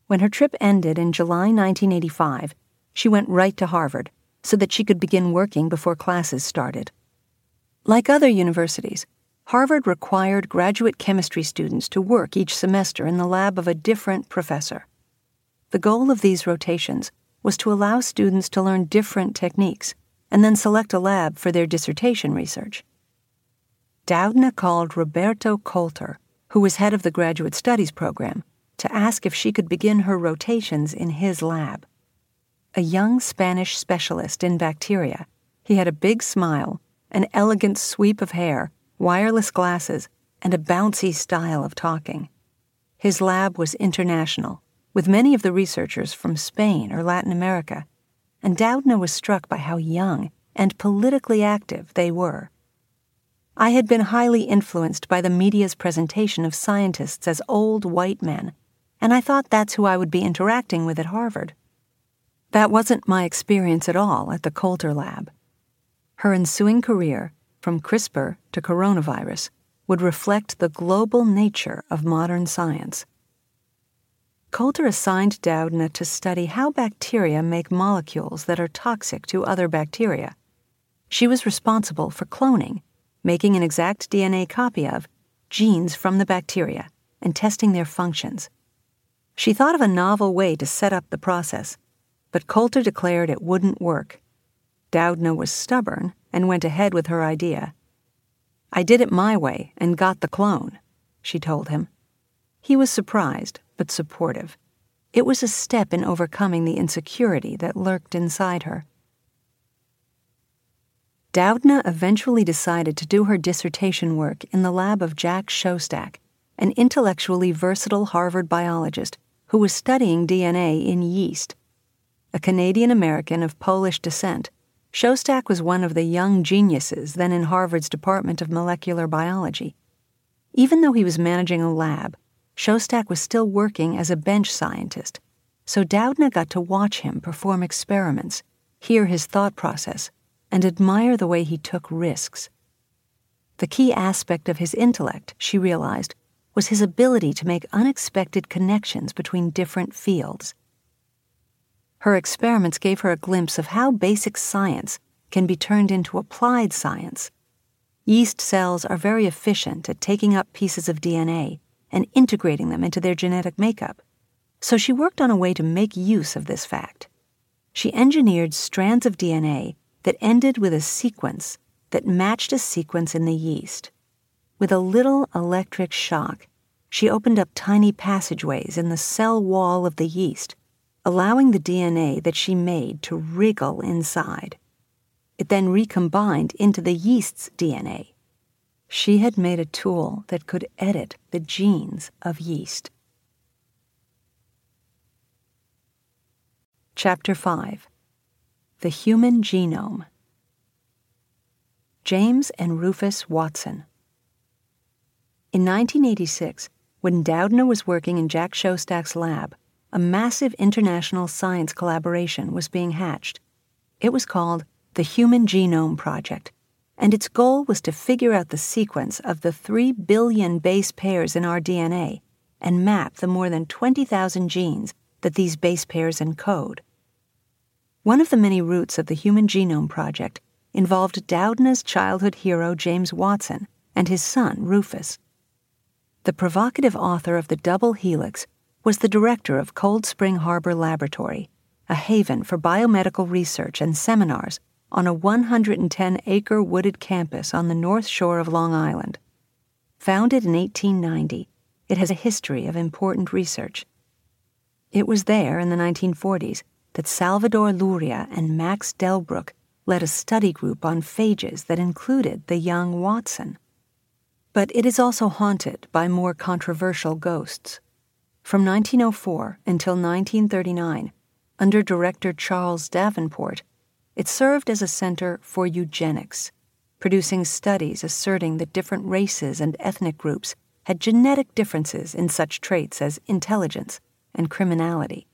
When her trip ended in July nineteen eighty-five, she went right to Harvard, so that she could begin working before classes started. Like other universities, Harvard required graduate chemistry students to work each semester in the lab of a different professor. The goal of these rotations was to allow students to learn different techniques and then select a lab for their dissertation research. Doudna called Roberto Coulter, who was head of the graduate studies program, to ask if she could begin her rotations in his lab. A young Spanish specialist in bacteria, he had a big smile, an elegant sweep of hair, wireless glasses, and a bouncy style of talking. His lab was international, with many of the researchers from Spain or Latin America, and Doudna was struck by how young and politically active they were. "I had been highly influenced by the media's presentation of scientists as old white men, and I thought that's who I would be interacting with at Harvard. That wasn't my experience at all at the Coulter lab." Her ensuing career, from CRISPR to coronavirus, would reflect the global nature of modern science. Coulter assigned Doudna to study how bacteria make molecules that are toxic to other bacteria. She was responsible for cloning, making an exact D N A copy of genes from the bacteria and testing their functions. She thought of a novel way to set up the process, but Coulter declared it wouldn't work. Doudna was stubborn and went ahead with her idea. "I did it my way and got the clone," she told him. He was surprised, but supportive. It was a step in overcoming the insecurity that lurked inside her. Doudna eventually decided to do her dissertation work in the lab of Jack Szostak, an intellectually versatile Harvard biologist who was studying D N A in yeast. A Canadian-American of Polish descent, Szostak was one of the young geniuses then in Harvard's Department of Molecular Biology. Even though he was managing a lab, Szostak was still working as a bench scientist, so Doudna got to watch him perform experiments, hear his thought process, and admire the way he took risks. The key aspect of his intellect, she realized, was his ability to make unexpected connections between different fields. Her experiments gave her a glimpse of how basic science can be turned into applied science. Yeast cells are very efficient at taking up pieces of D N A and integrating them into their genetic makeup, so she worked on a way to make use of this fact. She engineered strands of D N A that ended with a sequence that matched a sequence in the yeast. With a little electric shock, she opened up tiny passageways in the cell wall of the yeast, allowing the D N A that she made to wriggle inside. It then recombined into the yeast's D N A. She had made a tool that could edit the genes of yeast. Chapter five. The Human Genome. James and Rufus Watson. In nineteen eighty-six, when Doudna was working in Jack Szostak's lab, a massive international science collaboration was being hatched. It was called the Human Genome Project, and its goal was to figure out the sequence of the three billion base pairs in our D N A and map the more than twenty thousand genes that these base pairs encode. One of the many roots of the Human Genome Project involved Doudna's childhood hero James Watson and his son Rufus. The provocative author of The Double Helix was the director of Cold Spring Harbor Laboratory, a haven for biomedical research and seminars on a one hundred ten acre wooded campus on the north shore of Long Island. Founded in eighteen ninety, it has a history of important research. It was there in the nineteen forties that Salvador Luria and Max Delbruck led a study group on phages that included the young Watson. But it is also haunted by more controversial ghosts. From nineteen oh four until nineteen thirty-nine, under director Charles Davenport, it served as a center for eugenics, producing studies asserting that different races and ethnic groups had genetic differences in such traits as intelligence and criminality.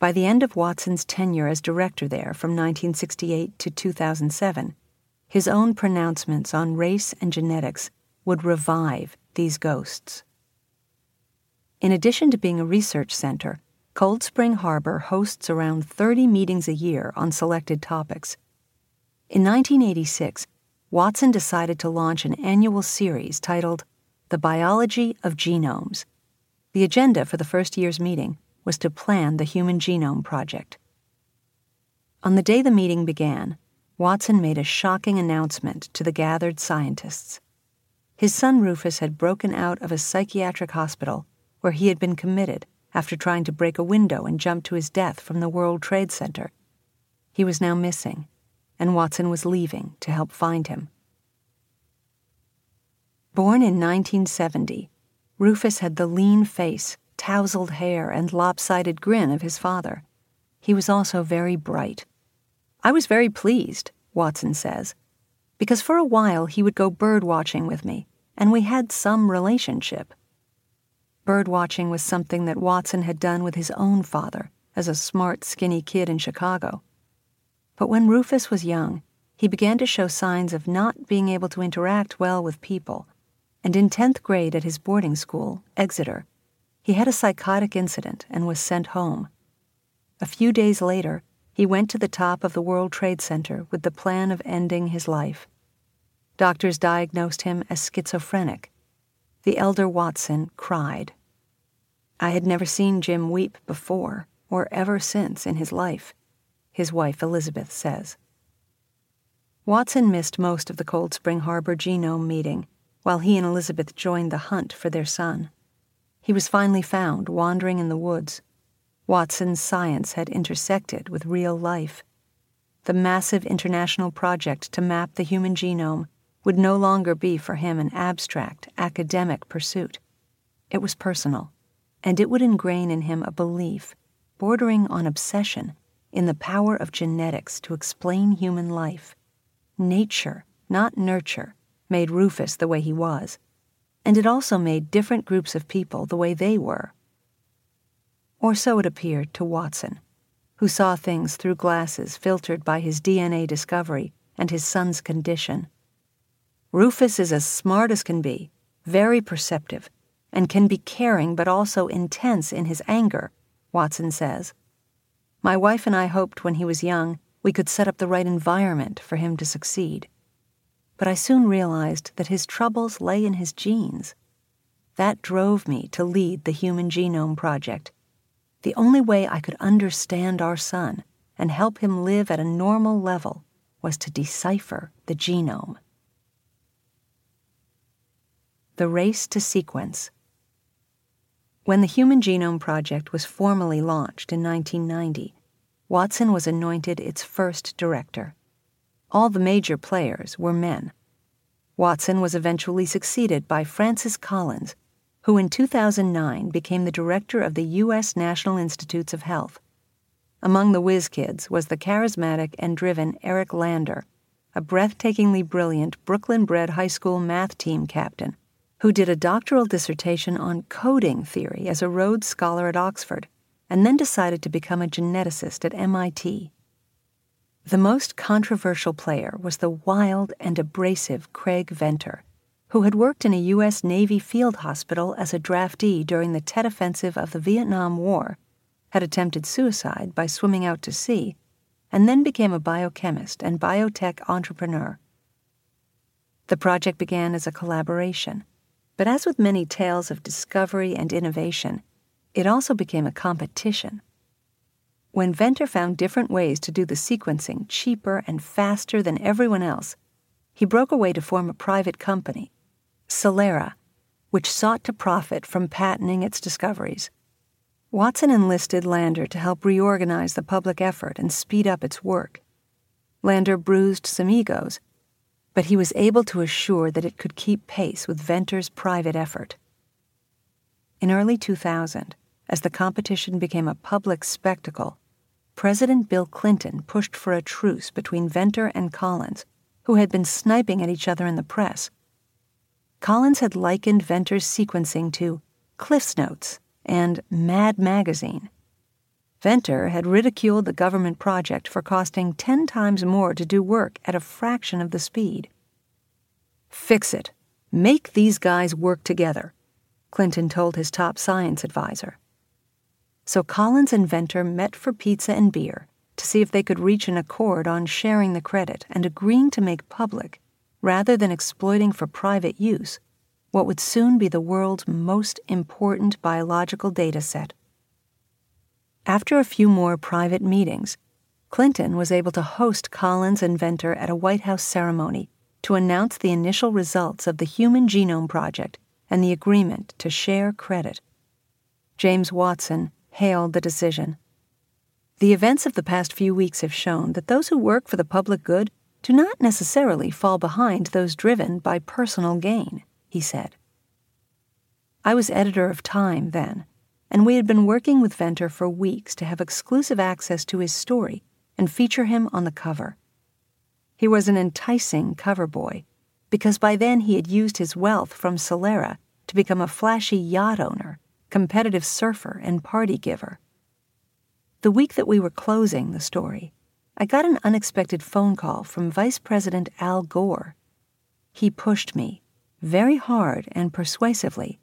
By the end of Watson's tenure as director there from nineteen sixty-eight to two thousand seven, his own pronouncements on race and genetics would revive these ghosts. In addition to being a research center, Cold Spring Harbor hosts around thirty meetings a year on selected topics. In nineteen eighty-six, Watson decided to launch an annual series titled The Biology of Genomes. The agenda for the first year's meeting was to plan the Human Genome Project. On the day the meeting began, Watson made a shocking announcement to the gathered scientists. His son Rufus had broken out of a psychiatric hospital where he had been committed after trying to break a window and jump to his death from the World Trade Center. He was now missing, and Watson was leaving to help find him. Born in nineteen seventy, Rufus had the lean face, tousled hair, and lopsided grin of his father. He was also very bright. "I was very pleased," Watson says, "because for a while he would go bird watching with me, and we had some relationship." Bird watching was something that Watson had done with his own father as a smart, skinny kid in Chicago. But when Rufus was young, he began to show signs of not being able to interact well with people, and in tenth grade at his boarding school, Exeter, he had a psychotic incident and was sent home. A few days later, he went to the top of the World Trade Center with the plan of ending his life. Doctors diagnosed him as schizophrenic. The elder Watson cried. "I had never seen Jim weep before or ever since in his life," his wife Elizabeth says. Watson missed most of the Cold Spring Harbor Genome meeting while he and Elizabeth joined the hunt for their son. He was finally found wandering in the woods. Watson's science had intersected with real life. the massive international project to map the human genome would no longer be for him an abstract, academic pursuit. It was personal, and it would ingrain in him a belief, bordering on obsession, in the power of genetics to explain human life. Nature, not nurture, made Rufus the way he was, and it also made different groups of people the way they were. Or so it appeared to Watson, who saw things through glasses filtered by his D N A discovery and his son's condition. Rufus is as smart as can be, very perceptive, and can be caring but also intense in his anger, Watson says. My wife and I hoped when he was young we could set up the right environment for him to succeed. But I soon realized that his troubles lay in his genes. That drove me to lead the Human Genome Project. The only way I could understand our son and help him live at a normal level was to decipher the genome. The race to sequence. When the Human Genome Project was formally launched in nineteen ninety, Watson was anointed its first director. All the major players were men. Watson was eventually succeeded by Francis Collins, who in two thousand nine became the director of the U S National Institutes of Health. Among the whiz kids was the charismatic and driven Eric Lander, a breathtakingly brilliant Brooklyn-bred high school math team captain, who did a doctoral dissertation on coding theory as a Rhodes Scholar at Oxford, and then decided to become a geneticist at M I T. The most controversial player was the wild and abrasive Craig Venter, who had worked in a U S Navy field hospital as a draftee during the Tet Offensive of the Vietnam War, had attempted suicide by swimming out to sea, and then became a biochemist and biotech entrepreneur. The project began as a collaboration, but as with many tales of discovery and innovation, it also became a competition. When Venter found different ways to do the sequencing cheaper and faster than everyone else, he broke away to form a private company, Celera, which sought to profit from patenting its discoveries. Watson enlisted Lander to help reorganize the public effort and speed up its work. Lander bruised some egos, but he was able to assure that it could keep pace with Venter's private effort. In early two thousand, as the competition became a public spectacle, President Bill Clinton pushed for a truce between Venter and Collins, who had been sniping at each other in the press. Collins had likened Venter's sequencing to Cliff's Notes and Mad Magazine. Venter had ridiculed the government project for costing ten times more to do work at a fraction of the speed. Fix it. Make these guys work together, Clinton told his top science advisor. So Collins and Venter met for pizza and beer to see if they could reach an accord on sharing the credit and agreeing to make public, rather than exploiting for private use, what would soon be the world's most important biological data set. After a few more private meetings, Clinton was able to host Collins and Venter at a White House ceremony to announce the initial results of the Human Genome Project and the agreement to share credit. James Watson hailed the decision. The events of the past few weeks have shown that those who work for the public good do not necessarily fall behind those driven by personal gain, he said. I was editor of Time then, and we had been working with Venter for weeks to have exclusive access to his story and feature him on the cover. He was an enticing cover boy, because by then he had used his wealth from Celera to become a flashy yacht owner, competitive surfer, and party giver. The week that we were closing the story, I got an unexpected phone call from Vice President Al Gore. He pushed me, very hard and persuasively,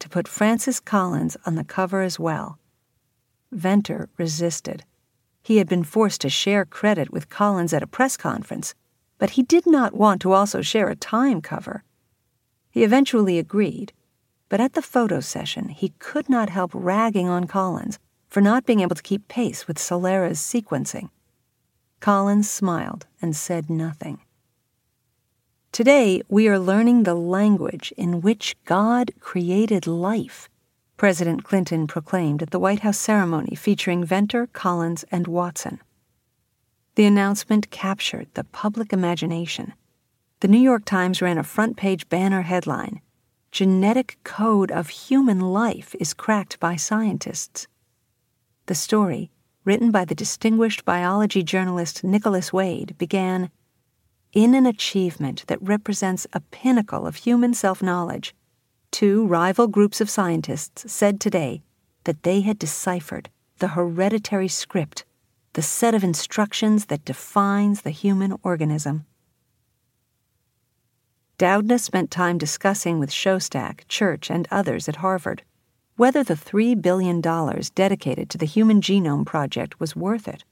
to put Francis Collins on the cover as well. Venter resisted. He had been forced to share credit with Collins at a press conference, but he did not want to also share a Time cover. He eventually agreed, but at the photo session he could not help ragging on Collins for not being able to keep pace with Celera's sequencing. Collins smiled and said nothing. Today we are learning the language in which God created life, President Clinton proclaimed at the White House ceremony featuring Venter, Collins, and Watson. The announcement captured the public imagination. The New York Times ran a front-page banner headline, "Genetic Code of Human Life is Cracked by Scientists." The story, written by the distinguished biology journalist Nicholas Wade, began, "In an achievement that represents a pinnacle of human self-knowledge, two rival groups of scientists said today that they had deciphered the hereditary script, the set of instructions that defines the human organism." Doudna spent time discussing with Shostak, Church, and others at Harvard whether the three billion dollars dedicated to the Human Genome Project was worth it.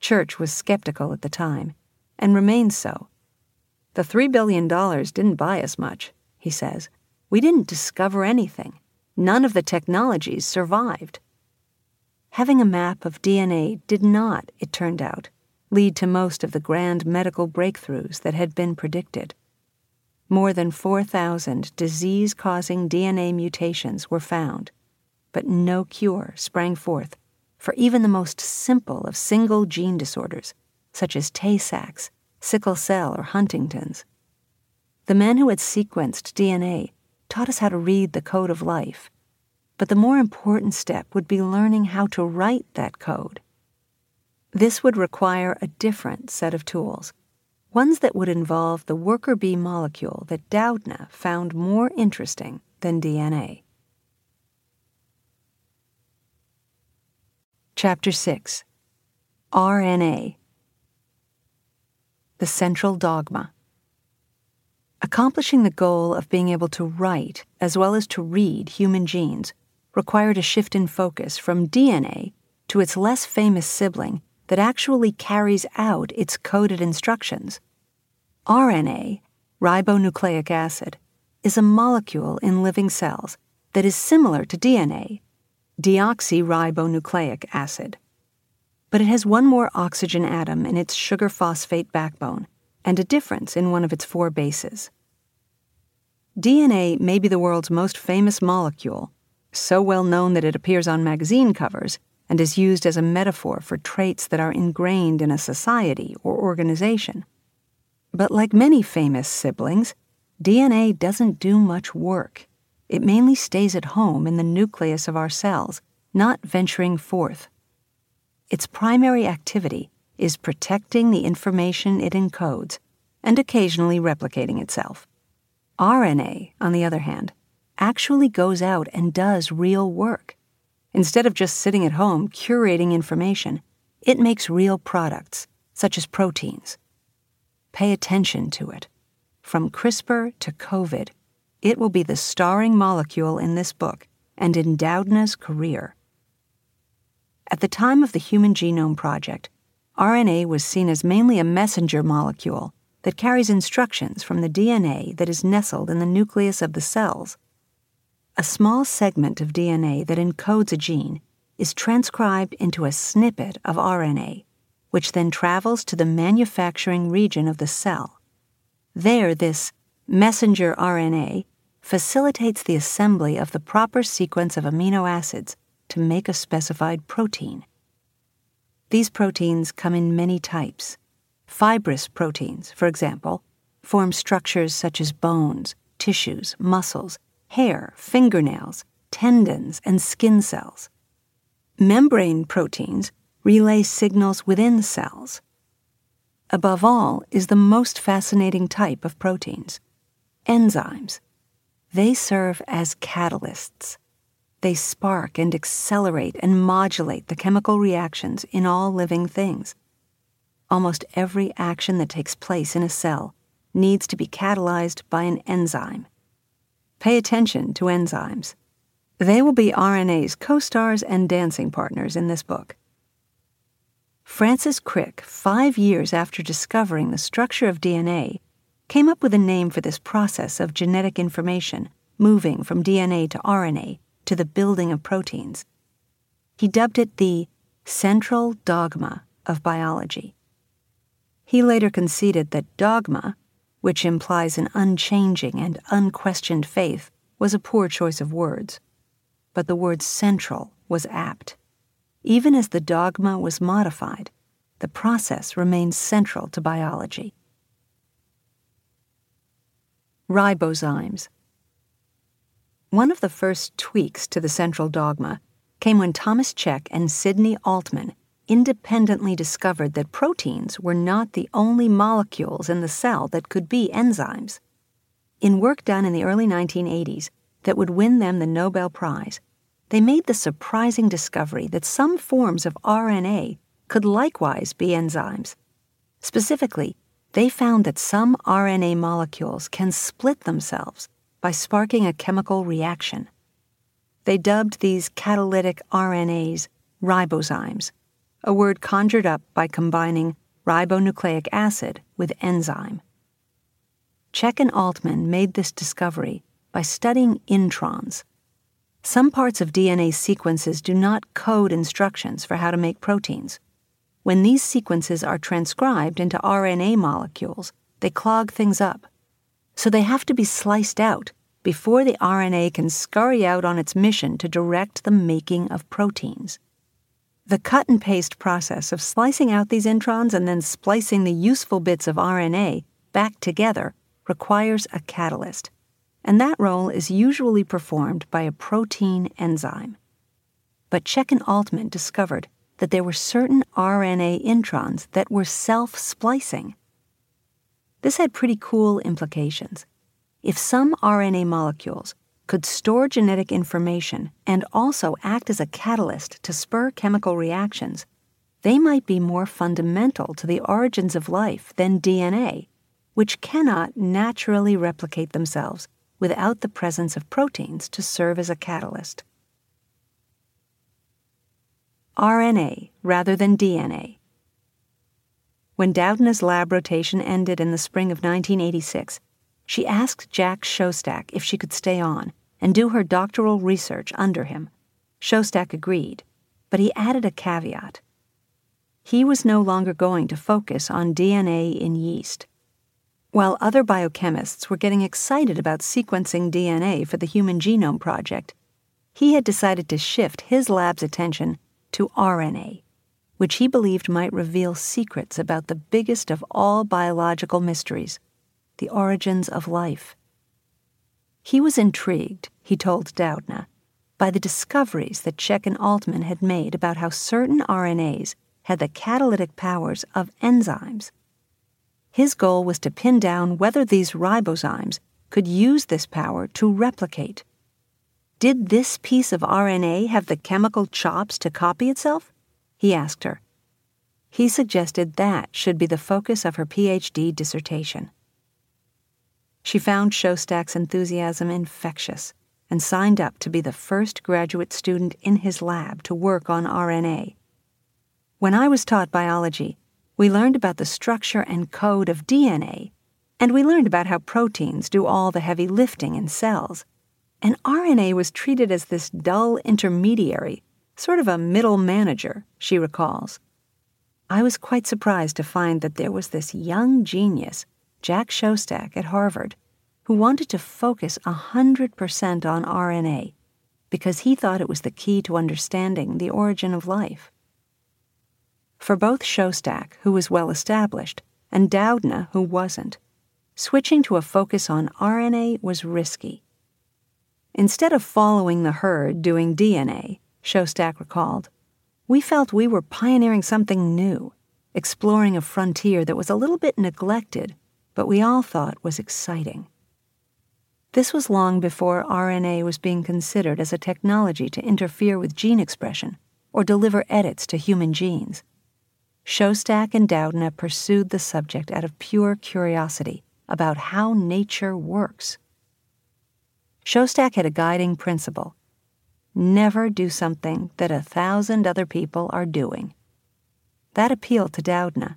Church was skeptical at the time, and remains so. "The three billion dollars didn't buy us much," he says. "We didn't discover anything. None of the technologies survived." Having a map of D N A did not, it turned out, lead to most of the grand medical breakthroughs that had been predicted. More than four thousand disease-causing D N A mutations were found, but no cure sprang forth for even the most simple of single gene disorders, such as Tay-Sachs, sickle cell, or Huntington's. The men who had sequenced D N A taught us how to read the code of life, but the more important step would be learning how to write that code. This would require a different set of tools, ones that would involve the worker bee molecule that Doudna found more interesting than D N A. Chapter six. R N A. The Central Dogma. Accomplishing the goal of being able to write as well as to read human genes required a shift in focus from D N A to its less famous sibling that actually carries out its coded instructions. R N A, ribonucleic acid, is a molecule in living cells that is similar to D N A, deoxyribonucleic acid. But it has one more oxygen atom in its sugar phosphate backbone and a difference in one of its four bases. D N A may be the world's most famous molecule, so well known that it appears on magazine covers and is used as a metaphor for traits that are ingrained in a society or organization. But like many famous siblings, D N A doesn't do much work. It mainly stays at home in the nucleus of our cells, not venturing forth. Its primary activity is protecting the information it encodes and occasionally replicating itself. R N A, on the other hand, actually goes out and does real work. Instead of just sitting at home curating information, it makes real products, such as proteins. Pay attention to it. From CRISPR to COVID, it will be the starring molecule in this book and in Doudna's career. At the time of the Human Genome Project, R N A was seen as mainly a messenger molecule that carries instructions from the D N A that is nestled in the nucleus of the cells. A small segment of D N A that encodes a gene is transcribed into a snippet of R N A, which then travels to the manufacturing region of the cell. There, this messenger R N A facilitates the assembly of the proper sequence of amino acids to make a specified protein. These proteins come in many types. Fibrous proteins, for example, form structures such as bones, tissues, muscles, hair, fingernails, tendons, and skin cells. Membrane proteins relay signals within cells. Above all is the most fascinating type of proteins, enzymes. They serve as catalysts. They spark and accelerate and modulate the chemical reactions in all living things. Almost every action that takes place in a cell needs to be catalyzed by an enzyme. Pay attention to enzymes. They will be R N A's co-stars and dancing partners in this book. Francis Crick, five years after discovering the structure of D N A, came up with a name for this process of genetic information moving from D N A to R N A to the building of proteins. He dubbed it the central dogma of biology. He later conceded that dogma, which implies an unchanging and unquestioned faith, was a poor choice of words. But the word central was apt. Even as the dogma was modified, the process remains central to biology. Ribozymes. One of the first tweaks to the central dogma came when Thomas Check and Sidney Altman independently discovered that proteins were not the only molecules in the cell that could be enzymes. In work done in the early nineteen eighties that would win them the Nobel Prize, they made the surprising discovery that some forms of R N A could likewise be enzymes. Specifically, they found that some R N A molecules can split themselves by sparking a chemical reaction. They dubbed these catalytic R N As ribozymes, a word conjured up by combining ribonucleic acid with enzyme. Check and Altman made this discovery by studying introns. Some parts of D N A sequences do not code instructions for how to make proteins. When these sequences are transcribed into R N A molecules, they clog things up, so they have to be sliced out before the R N A can scurry out on its mission to direct the making of proteins. The cut-and-paste process of slicing out these introns and then splicing the useful bits of R N A back together requires a catalyst, and that role is usually performed by a protein enzyme. But Check and Altman discovered that there were certain R N A introns that were self-splicing. This had pretty cool implications. If some R N A molecules could store genetic information and also act as a catalyst to spur chemical reactions, they might be more fundamental to the origins of life than D N A, which cannot naturally replicate themselves without the presence of proteins to serve as a catalyst. R N A rather than D N A. When Doudna's lab rotation ended in the spring of nineteen eighty-six, she asked Jack Szostak if she could stay on and do her doctoral research under him. Szostak agreed, but he added a caveat. He was no longer going to focus on D N A in yeast. While other biochemists were getting excited about sequencing D N A for the Human Genome Project, he had decided to shift his lab's attention to R N A, which he believed might reveal secrets about the biggest of all biological mysteries, the origins of life. He was intrigued, he told Doudna, by the discoveries that Check and Altman had made about how certain R N As had the catalytic powers of enzymes. His goal was to pin down whether these ribozymes could use this power to replicate. Did this piece of R N A have the chemical chops to copy itself? He asked her. He suggested that should be the focus of her P H D dissertation. She found Szostak's enthusiasm infectious and signed up to be the first graduate student in his lab to work on R N A. When I was taught biology, we learned about the structure and code of D N A, and we learned about how proteins do all the heavy lifting in cells. And R N A was treated as this dull intermediary, sort of a middle manager, she recalls. I was quite surprised to find that there was this young genius, Jack Szostak at Harvard, who wanted to focus one hundred percent on R N A because he thought it was the key to understanding the origin of life. For both Szostak, who was well-established, and Doudna, who wasn't, switching to a focus on R N A was risky. Instead of following the herd doing D N A, Szostak recalled, we felt we were pioneering something new, exploring a frontier that was a little bit neglected, but we all thought was exciting. This was long before R N A was being considered as a technology to interfere with gene expression or deliver edits to human genes. Szostak and Doudna pursued the subject out of pure curiosity about how nature works. Szostak had a guiding principle: never do something that a thousand other people are doing. That appealed to Doudna.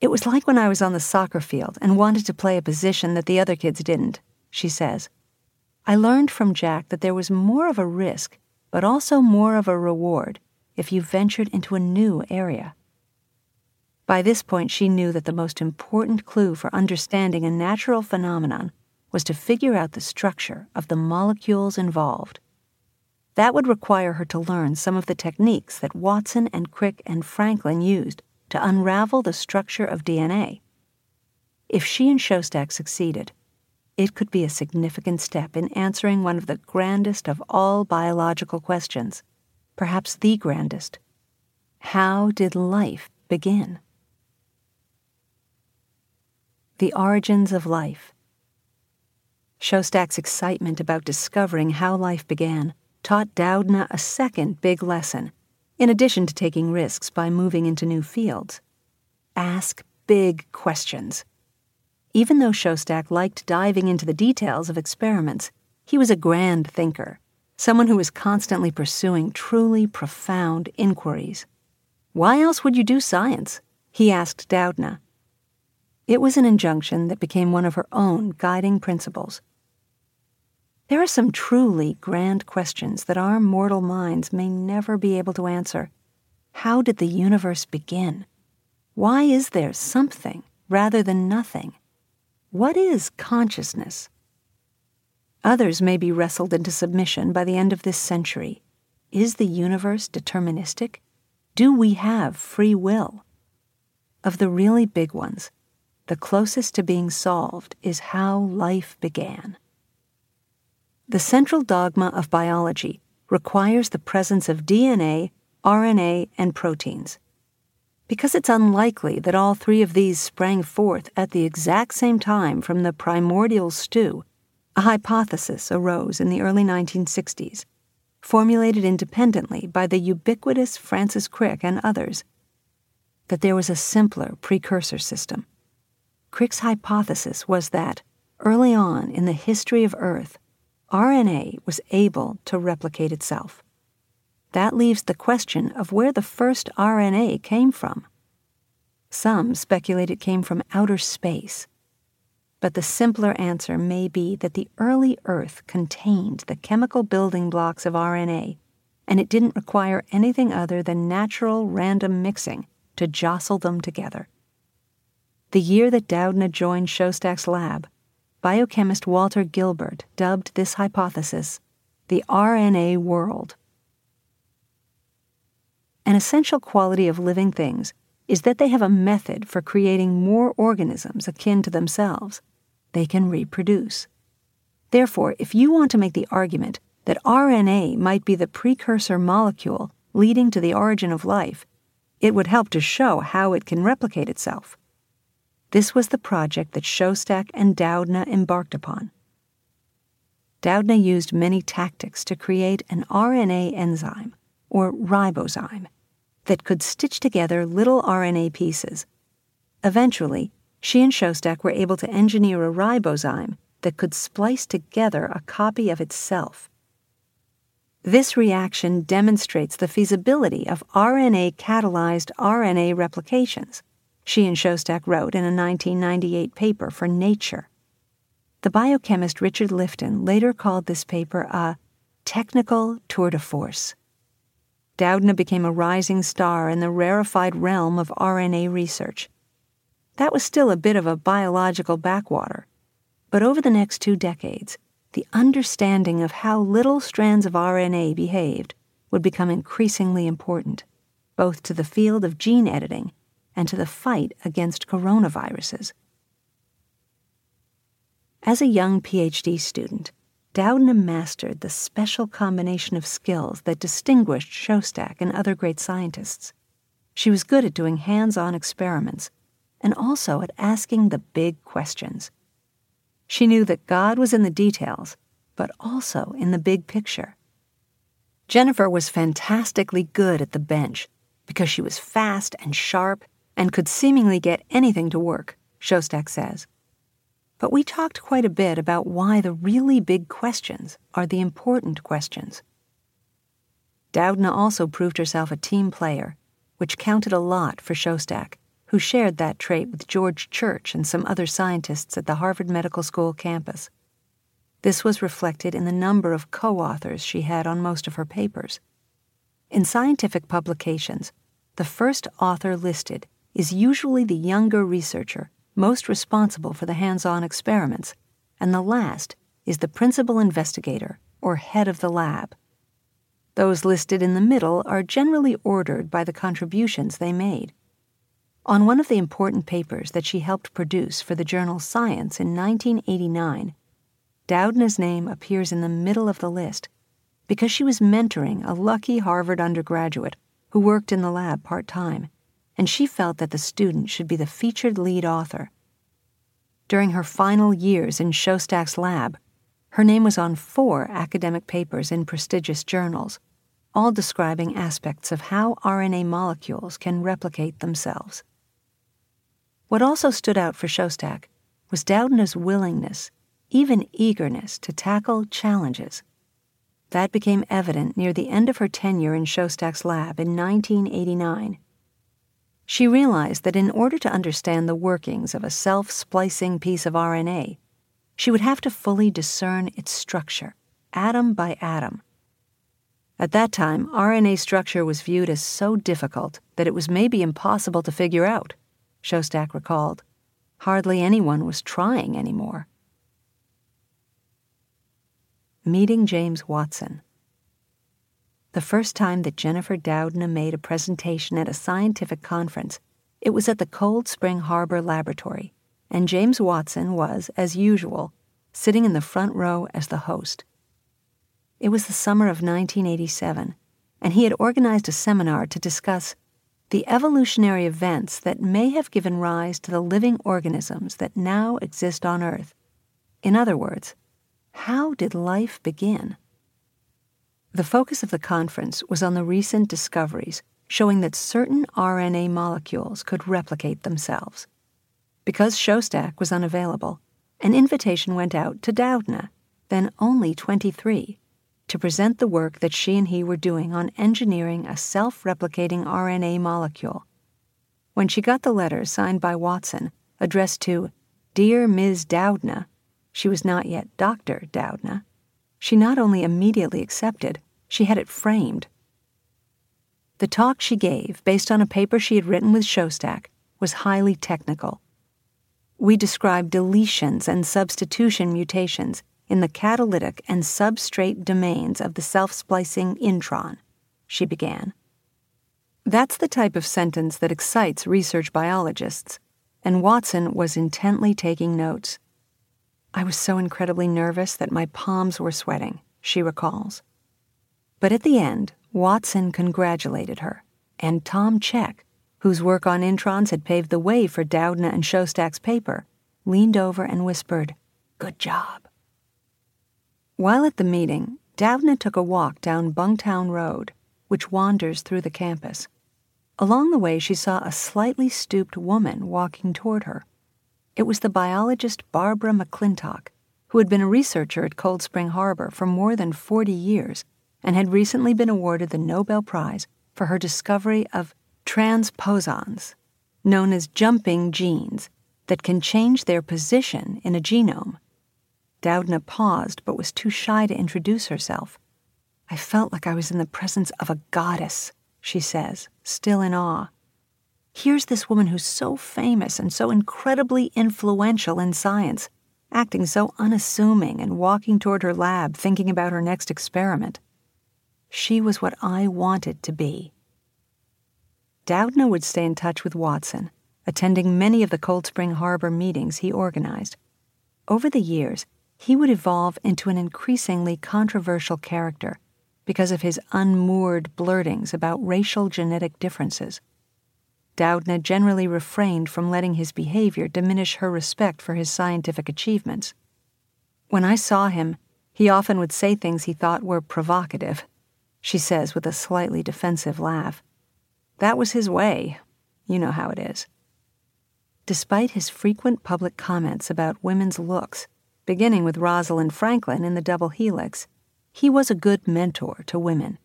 It was like when I was on the soccer field and wanted to play a position that the other kids didn't, she says. I learned from Jack that there was more of a risk, but also more of a reward if you ventured into a new area. By this point, she knew that the most important clue for understanding a natural phenomenon was to figure out the structure of the molecules involved. That would require her to learn some of the techniques that Watson and Crick and Franklin used to unravel the structure of D N A. If she and Shostak succeeded, it could be a significant step in answering one of the grandest of all biological questions, perhaps the grandest. How did life begin? The Origins of Life. Shostak's excitement about discovering how life began taught Doudna a second big lesson, in addition to taking risks by moving into new fields. Ask big questions. Even though Shostak liked diving into the details of experiments, he was a grand thinker, someone who was constantly pursuing truly profound inquiries. Why else would you do science? He asked Doudna. It was an injunction that became one of her own guiding principles. There are some truly grand questions that our mortal minds may never be able to answer. How did the universe begin? Why is there something rather than nothing? What is consciousness? Others may be wrestled into submission by the end of this century. Is the universe deterministic? Do we have free will? Of the really big ones, the closest to being solved is how life began. The central dogma of biology requires the presence of D N A, R N A, and proteins. Because it's unlikely that all three of these sprang forth at the exact same time from the primordial stew, a hypothesis arose in the early nineteen sixties, formulated independently by the ubiquitous Francis Crick and others, that there was a simpler precursor system. Crick's hypothesis was that, early on in the history of Earth, R N A was able to replicate itself. That leaves the question of where the first R N A came from. Some speculate it came from outer space, but the simpler answer may be that the early Earth contained the chemical building blocks of R N A, and it didn't require anything other than natural random mixing to jostle them together. The year that Doudna joined Shostak's lab, biochemist Walter Gilbert dubbed this hypothesis the R N A world. An essential quality of living things is that they have a method for creating more organisms akin to themselves. They can reproduce. Therefore, if you want to make the argument that R N A might be the precursor molecule leading to the origin of life, it would help to show how it can replicate itself. This was the project that Shostak and Doudna embarked upon. Doudna used many tactics to create an R N A enzyme, or ribozyme, that could stitch together little R N A pieces. Eventually, she and Shostak were able to engineer a ribozyme that could splice together a copy of itself. This reaction demonstrates the feasibility of R N A-catalyzed R N A replications, she and Shostak wrote in a nineteen ninety-eight paper for Nature. The biochemist Richard Lifton later called this paper a technical tour de force. Doudna became a rising star in the rarefied realm of R N A research. That was still a bit of a biological backwater, but over the next two decades, the understanding of how little strands of R N A behaved would become increasingly important, both to the field of gene editing and to the fight against coronaviruses. As a young P H D student, Doudna mastered the special combination of skills that distinguished Shostak and other great scientists. She was good at doing hands-on experiments and also at asking the big questions. She knew that God was in the details, but also in the big picture. Jennifer was fantastically good at the bench because she was fast and sharp and could seemingly get anything to work, Shostak says. But we talked quite a bit about why the really big questions are the important questions. Doudna also proved herself a team player, which counted a lot for Shostak, who shared that trait with George Church and some other scientists at the Harvard Medical School campus. This was reflected in the number of co-authors she had on most of her papers. In scientific publications, the first author listed is usually the younger researcher most responsible for the hands-on experiments, and the last is the principal investigator, or head of the lab. Those listed in the middle are generally ordered by the contributions they made. On one of the important papers that she helped produce for the journal Science in nineteen eighty-nine, Doudna's name appears in the middle of the list because she was mentoring a lucky Harvard undergraduate who worked in the lab part-time, and she felt that the student should be the featured lead author. During her final years in Shostak's lab, her name was on four academic papers in prestigious journals, all describing aspects of how R N A molecules can replicate themselves. What also stood out for Shostak was Doudna's willingness, even eagerness, to tackle challenges. That became evident near the end of her tenure in Shostak's lab in nineteen eighty-nine. She realized that in order to understand the workings of a self-splicing piece of R N A, she would have to fully discern its structure, atom by atom. At that time, R N A structure was viewed as so difficult that it was maybe impossible to figure out, Shostak recalled. Hardly anyone was trying anymore. Meeting James Watson. The first time that Jennifer Doudna made a presentation at a scientific conference, it was at the Cold Spring Harbor Laboratory, and James Watson was, as usual, sitting in the front row as the host. It was the summer of nineteen eighty-seven, and he had organized a seminar to discuss the evolutionary events that may have given rise to the living organisms that now exist on Earth. In other words, how did life begin? The focus of the conference was on the recent discoveries showing that certain R N A molecules could replicate themselves. Because Shostak was unavailable, an invitation went out to Doudna, then only twenty-three, to present the work that she and he were doing on engineering a self-replicating R N A molecule. When she got the letter signed by Watson, addressed to Dear Miz Doudna, she was not yet Doctor Doudna, she not only immediately accepted, she had it framed. The talk she gave, based on a paper she had written with Shostak, was highly technical. We described deletions and substitution mutations in the catalytic and substrate domains of the self-splicing intron, she began. That's the type of sentence that excites research biologists, and Watson was intently taking notes. I was so incredibly nervous that my palms were sweating, she recalls. But at the end, Watson congratulated her, and Tom Check, whose work on introns had paved the way for Doudna and Shostak's paper, leaned over and whispered, Good job. While at the meeting, Doudna took a walk down Bungtown Road, which wanders through the campus. Along the way, she saw a slightly stooped woman walking toward her. It was the biologist Barbara McClintock, who had been a researcher at Cold Spring Harbor for more than forty years and had recently been awarded the Nobel Prize for her discovery of transposons, known as jumping genes, that can change their position in a genome. Doudna paused but was too shy to introduce herself. I felt like I was in the presence of a goddess, she says, still in awe. Here's this woman who's so famous and so incredibly influential in science, acting so unassuming and walking toward her lab thinking about her next experiment. She was what I wanted to be. Doudna would stay in touch with Watson, attending many of the Cold Spring Harbor meetings he organized. Over the years, he would evolve into an increasingly controversial character because of his unmoored blurtings about racial genetic differences. Doudna generally refrained from letting his behavior diminish her respect for his scientific achievements. When I saw him, he often would say things he thought were provocative, she says with a slightly defensive laugh. That was his way. You know how it is. Despite his frequent public comments about women's looks, beginning with Rosalind Franklin in The Double Helix, he was a good mentor to women.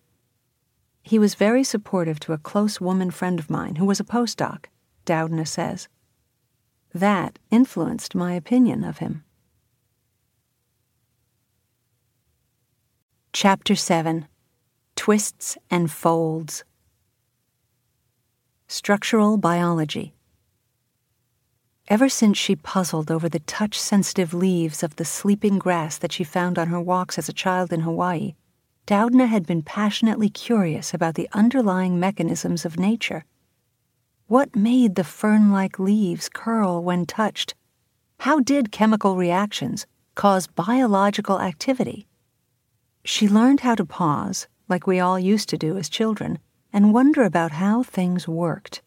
He was very supportive to a close woman friend of mine who was a postdoc, Doudna says. That influenced my opinion of him. Chapter seven. Twists and Folds. Structural biology. Ever since she puzzled over the touch-sensitive leaves of the sleeping grass that she found on her walks as a child in Hawaii, Doudna had been passionately curious about the underlying mechanisms of nature. What made the fern-like leaves curl when touched? How did chemical reactions cause biological activity? She learned how to pause, like we all used to do as children, and wonder about how things worked.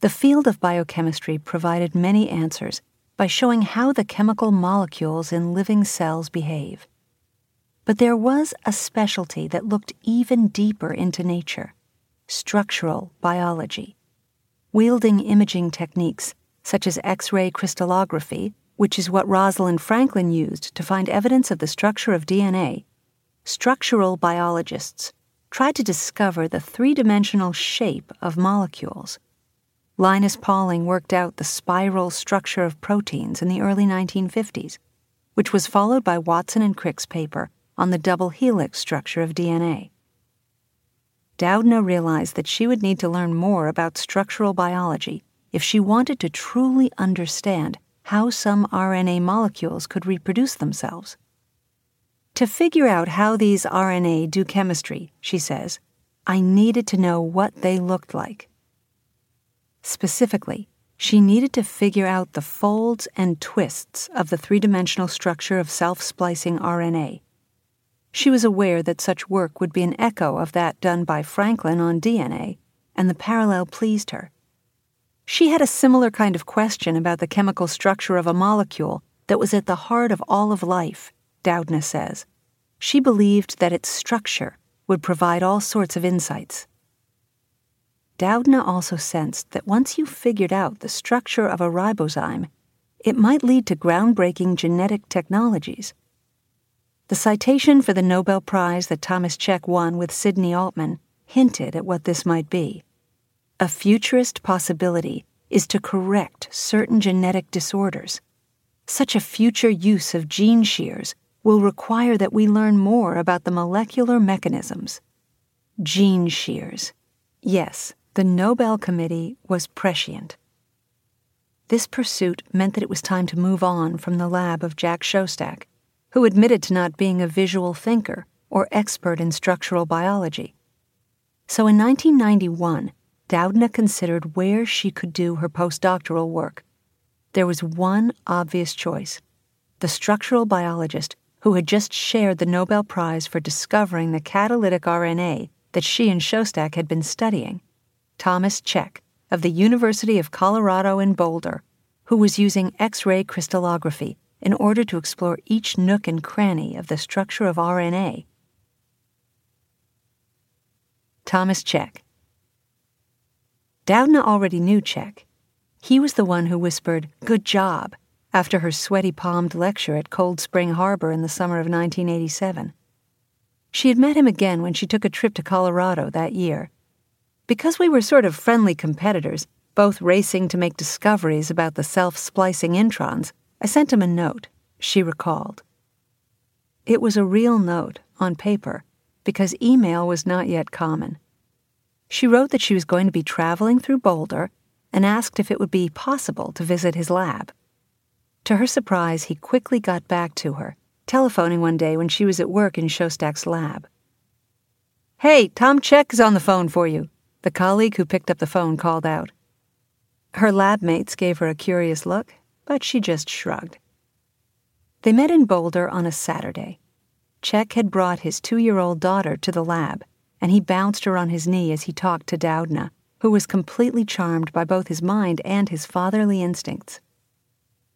The field of biochemistry provided many answers by showing how the chemical molecules in living cells behave. But there was a specialty that looked even deeper into nature, structural biology. Wielding imaging techniques such as X-ray crystallography, which is what Rosalind Franklin used to find evidence of the structure of D N A, structural biologists tried to discover the three-dimensional shape of molecules. Linus Pauling worked out the spiral structure of proteins in the early nineteen fifties, which was followed by Watson and Crick's paper on the double helix structure of D N A. Doudna realized that she would need to learn more about structural biology if she wanted to truly understand how some R N A molecules could reproduce themselves. To figure out how these R N A do chemistry, she says, I needed to know what they looked like. Specifically, she needed to figure out the folds and twists of the three-dimensional structure of self-splicing R N A. She was aware that such work would be an echo of that done by Franklin on D N A, and the parallel pleased her. She had a similar kind of question about the chemical structure of a molecule that was at the heart of all of life, Doudna says. She believed that its structure would provide all sorts of insights. Doudna also sensed that once you figured out the structure of a ribozyme, it might lead to groundbreaking genetic technologies. The citation for the Nobel Prize that Thomas Cech won with Sidney Altman hinted at what this might be. A futurist possibility is to correct certain genetic disorders. Such a future use of gene shears will require that we learn more about the molecular mechanisms. Gene shears. Yes, the Nobel Committee was prescient. This pursuit meant that it was time to move on from the lab of Jack Szostak, who admitted to not being a visual thinker or expert in structural biology. So in nineteen ninety-one, Doudna considered where she could do her postdoctoral work. There was one obvious choice: the structural biologist who had just shared the Nobel Prize for discovering the catalytic R N A that she and Szostak had been studying, Thomas Cech of the University of Colorado in Boulder, who was using X-ray crystallography in order to explore each nook and cranny of the structure of R N A. Thomas Cech. Doudna already knew Cech. He was the one who whispered, "Good job," after her sweaty-palmed lecture at Cold Spring Harbor in the summer of nineteen eighty-seven. She had met him again when she took a trip to Colorado that year. Because we were sort of friendly competitors, both racing to make discoveries about the self-splicing introns, I sent him a note, she recalled. It was a real note, on paper, because email was not yet common. She wrote that she was going to be traveling through Boulder and asked if it would be possible to visit his lab. To her surprise, he quickly got back to her, telephoning one day when she was at work in Szostak's lab. "Hey, Tom Cech is on the phone for you," the colleague who picked up the phone called out. Her lab mates gave her a curious look, but she just shrugged. They met in Boulder on a Saturday. Cech had brought his two-year-old daughter to the lab, and he bounced her on his knee as he talked to Doudna, who was completely charmed by both his mind and his fatherly instincts.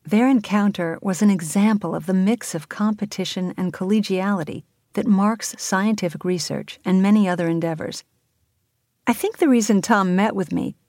Their encounter was an example of the mix of competition and collegiality that marks scientific research and many other endeavors. "I think the reason Tom met with me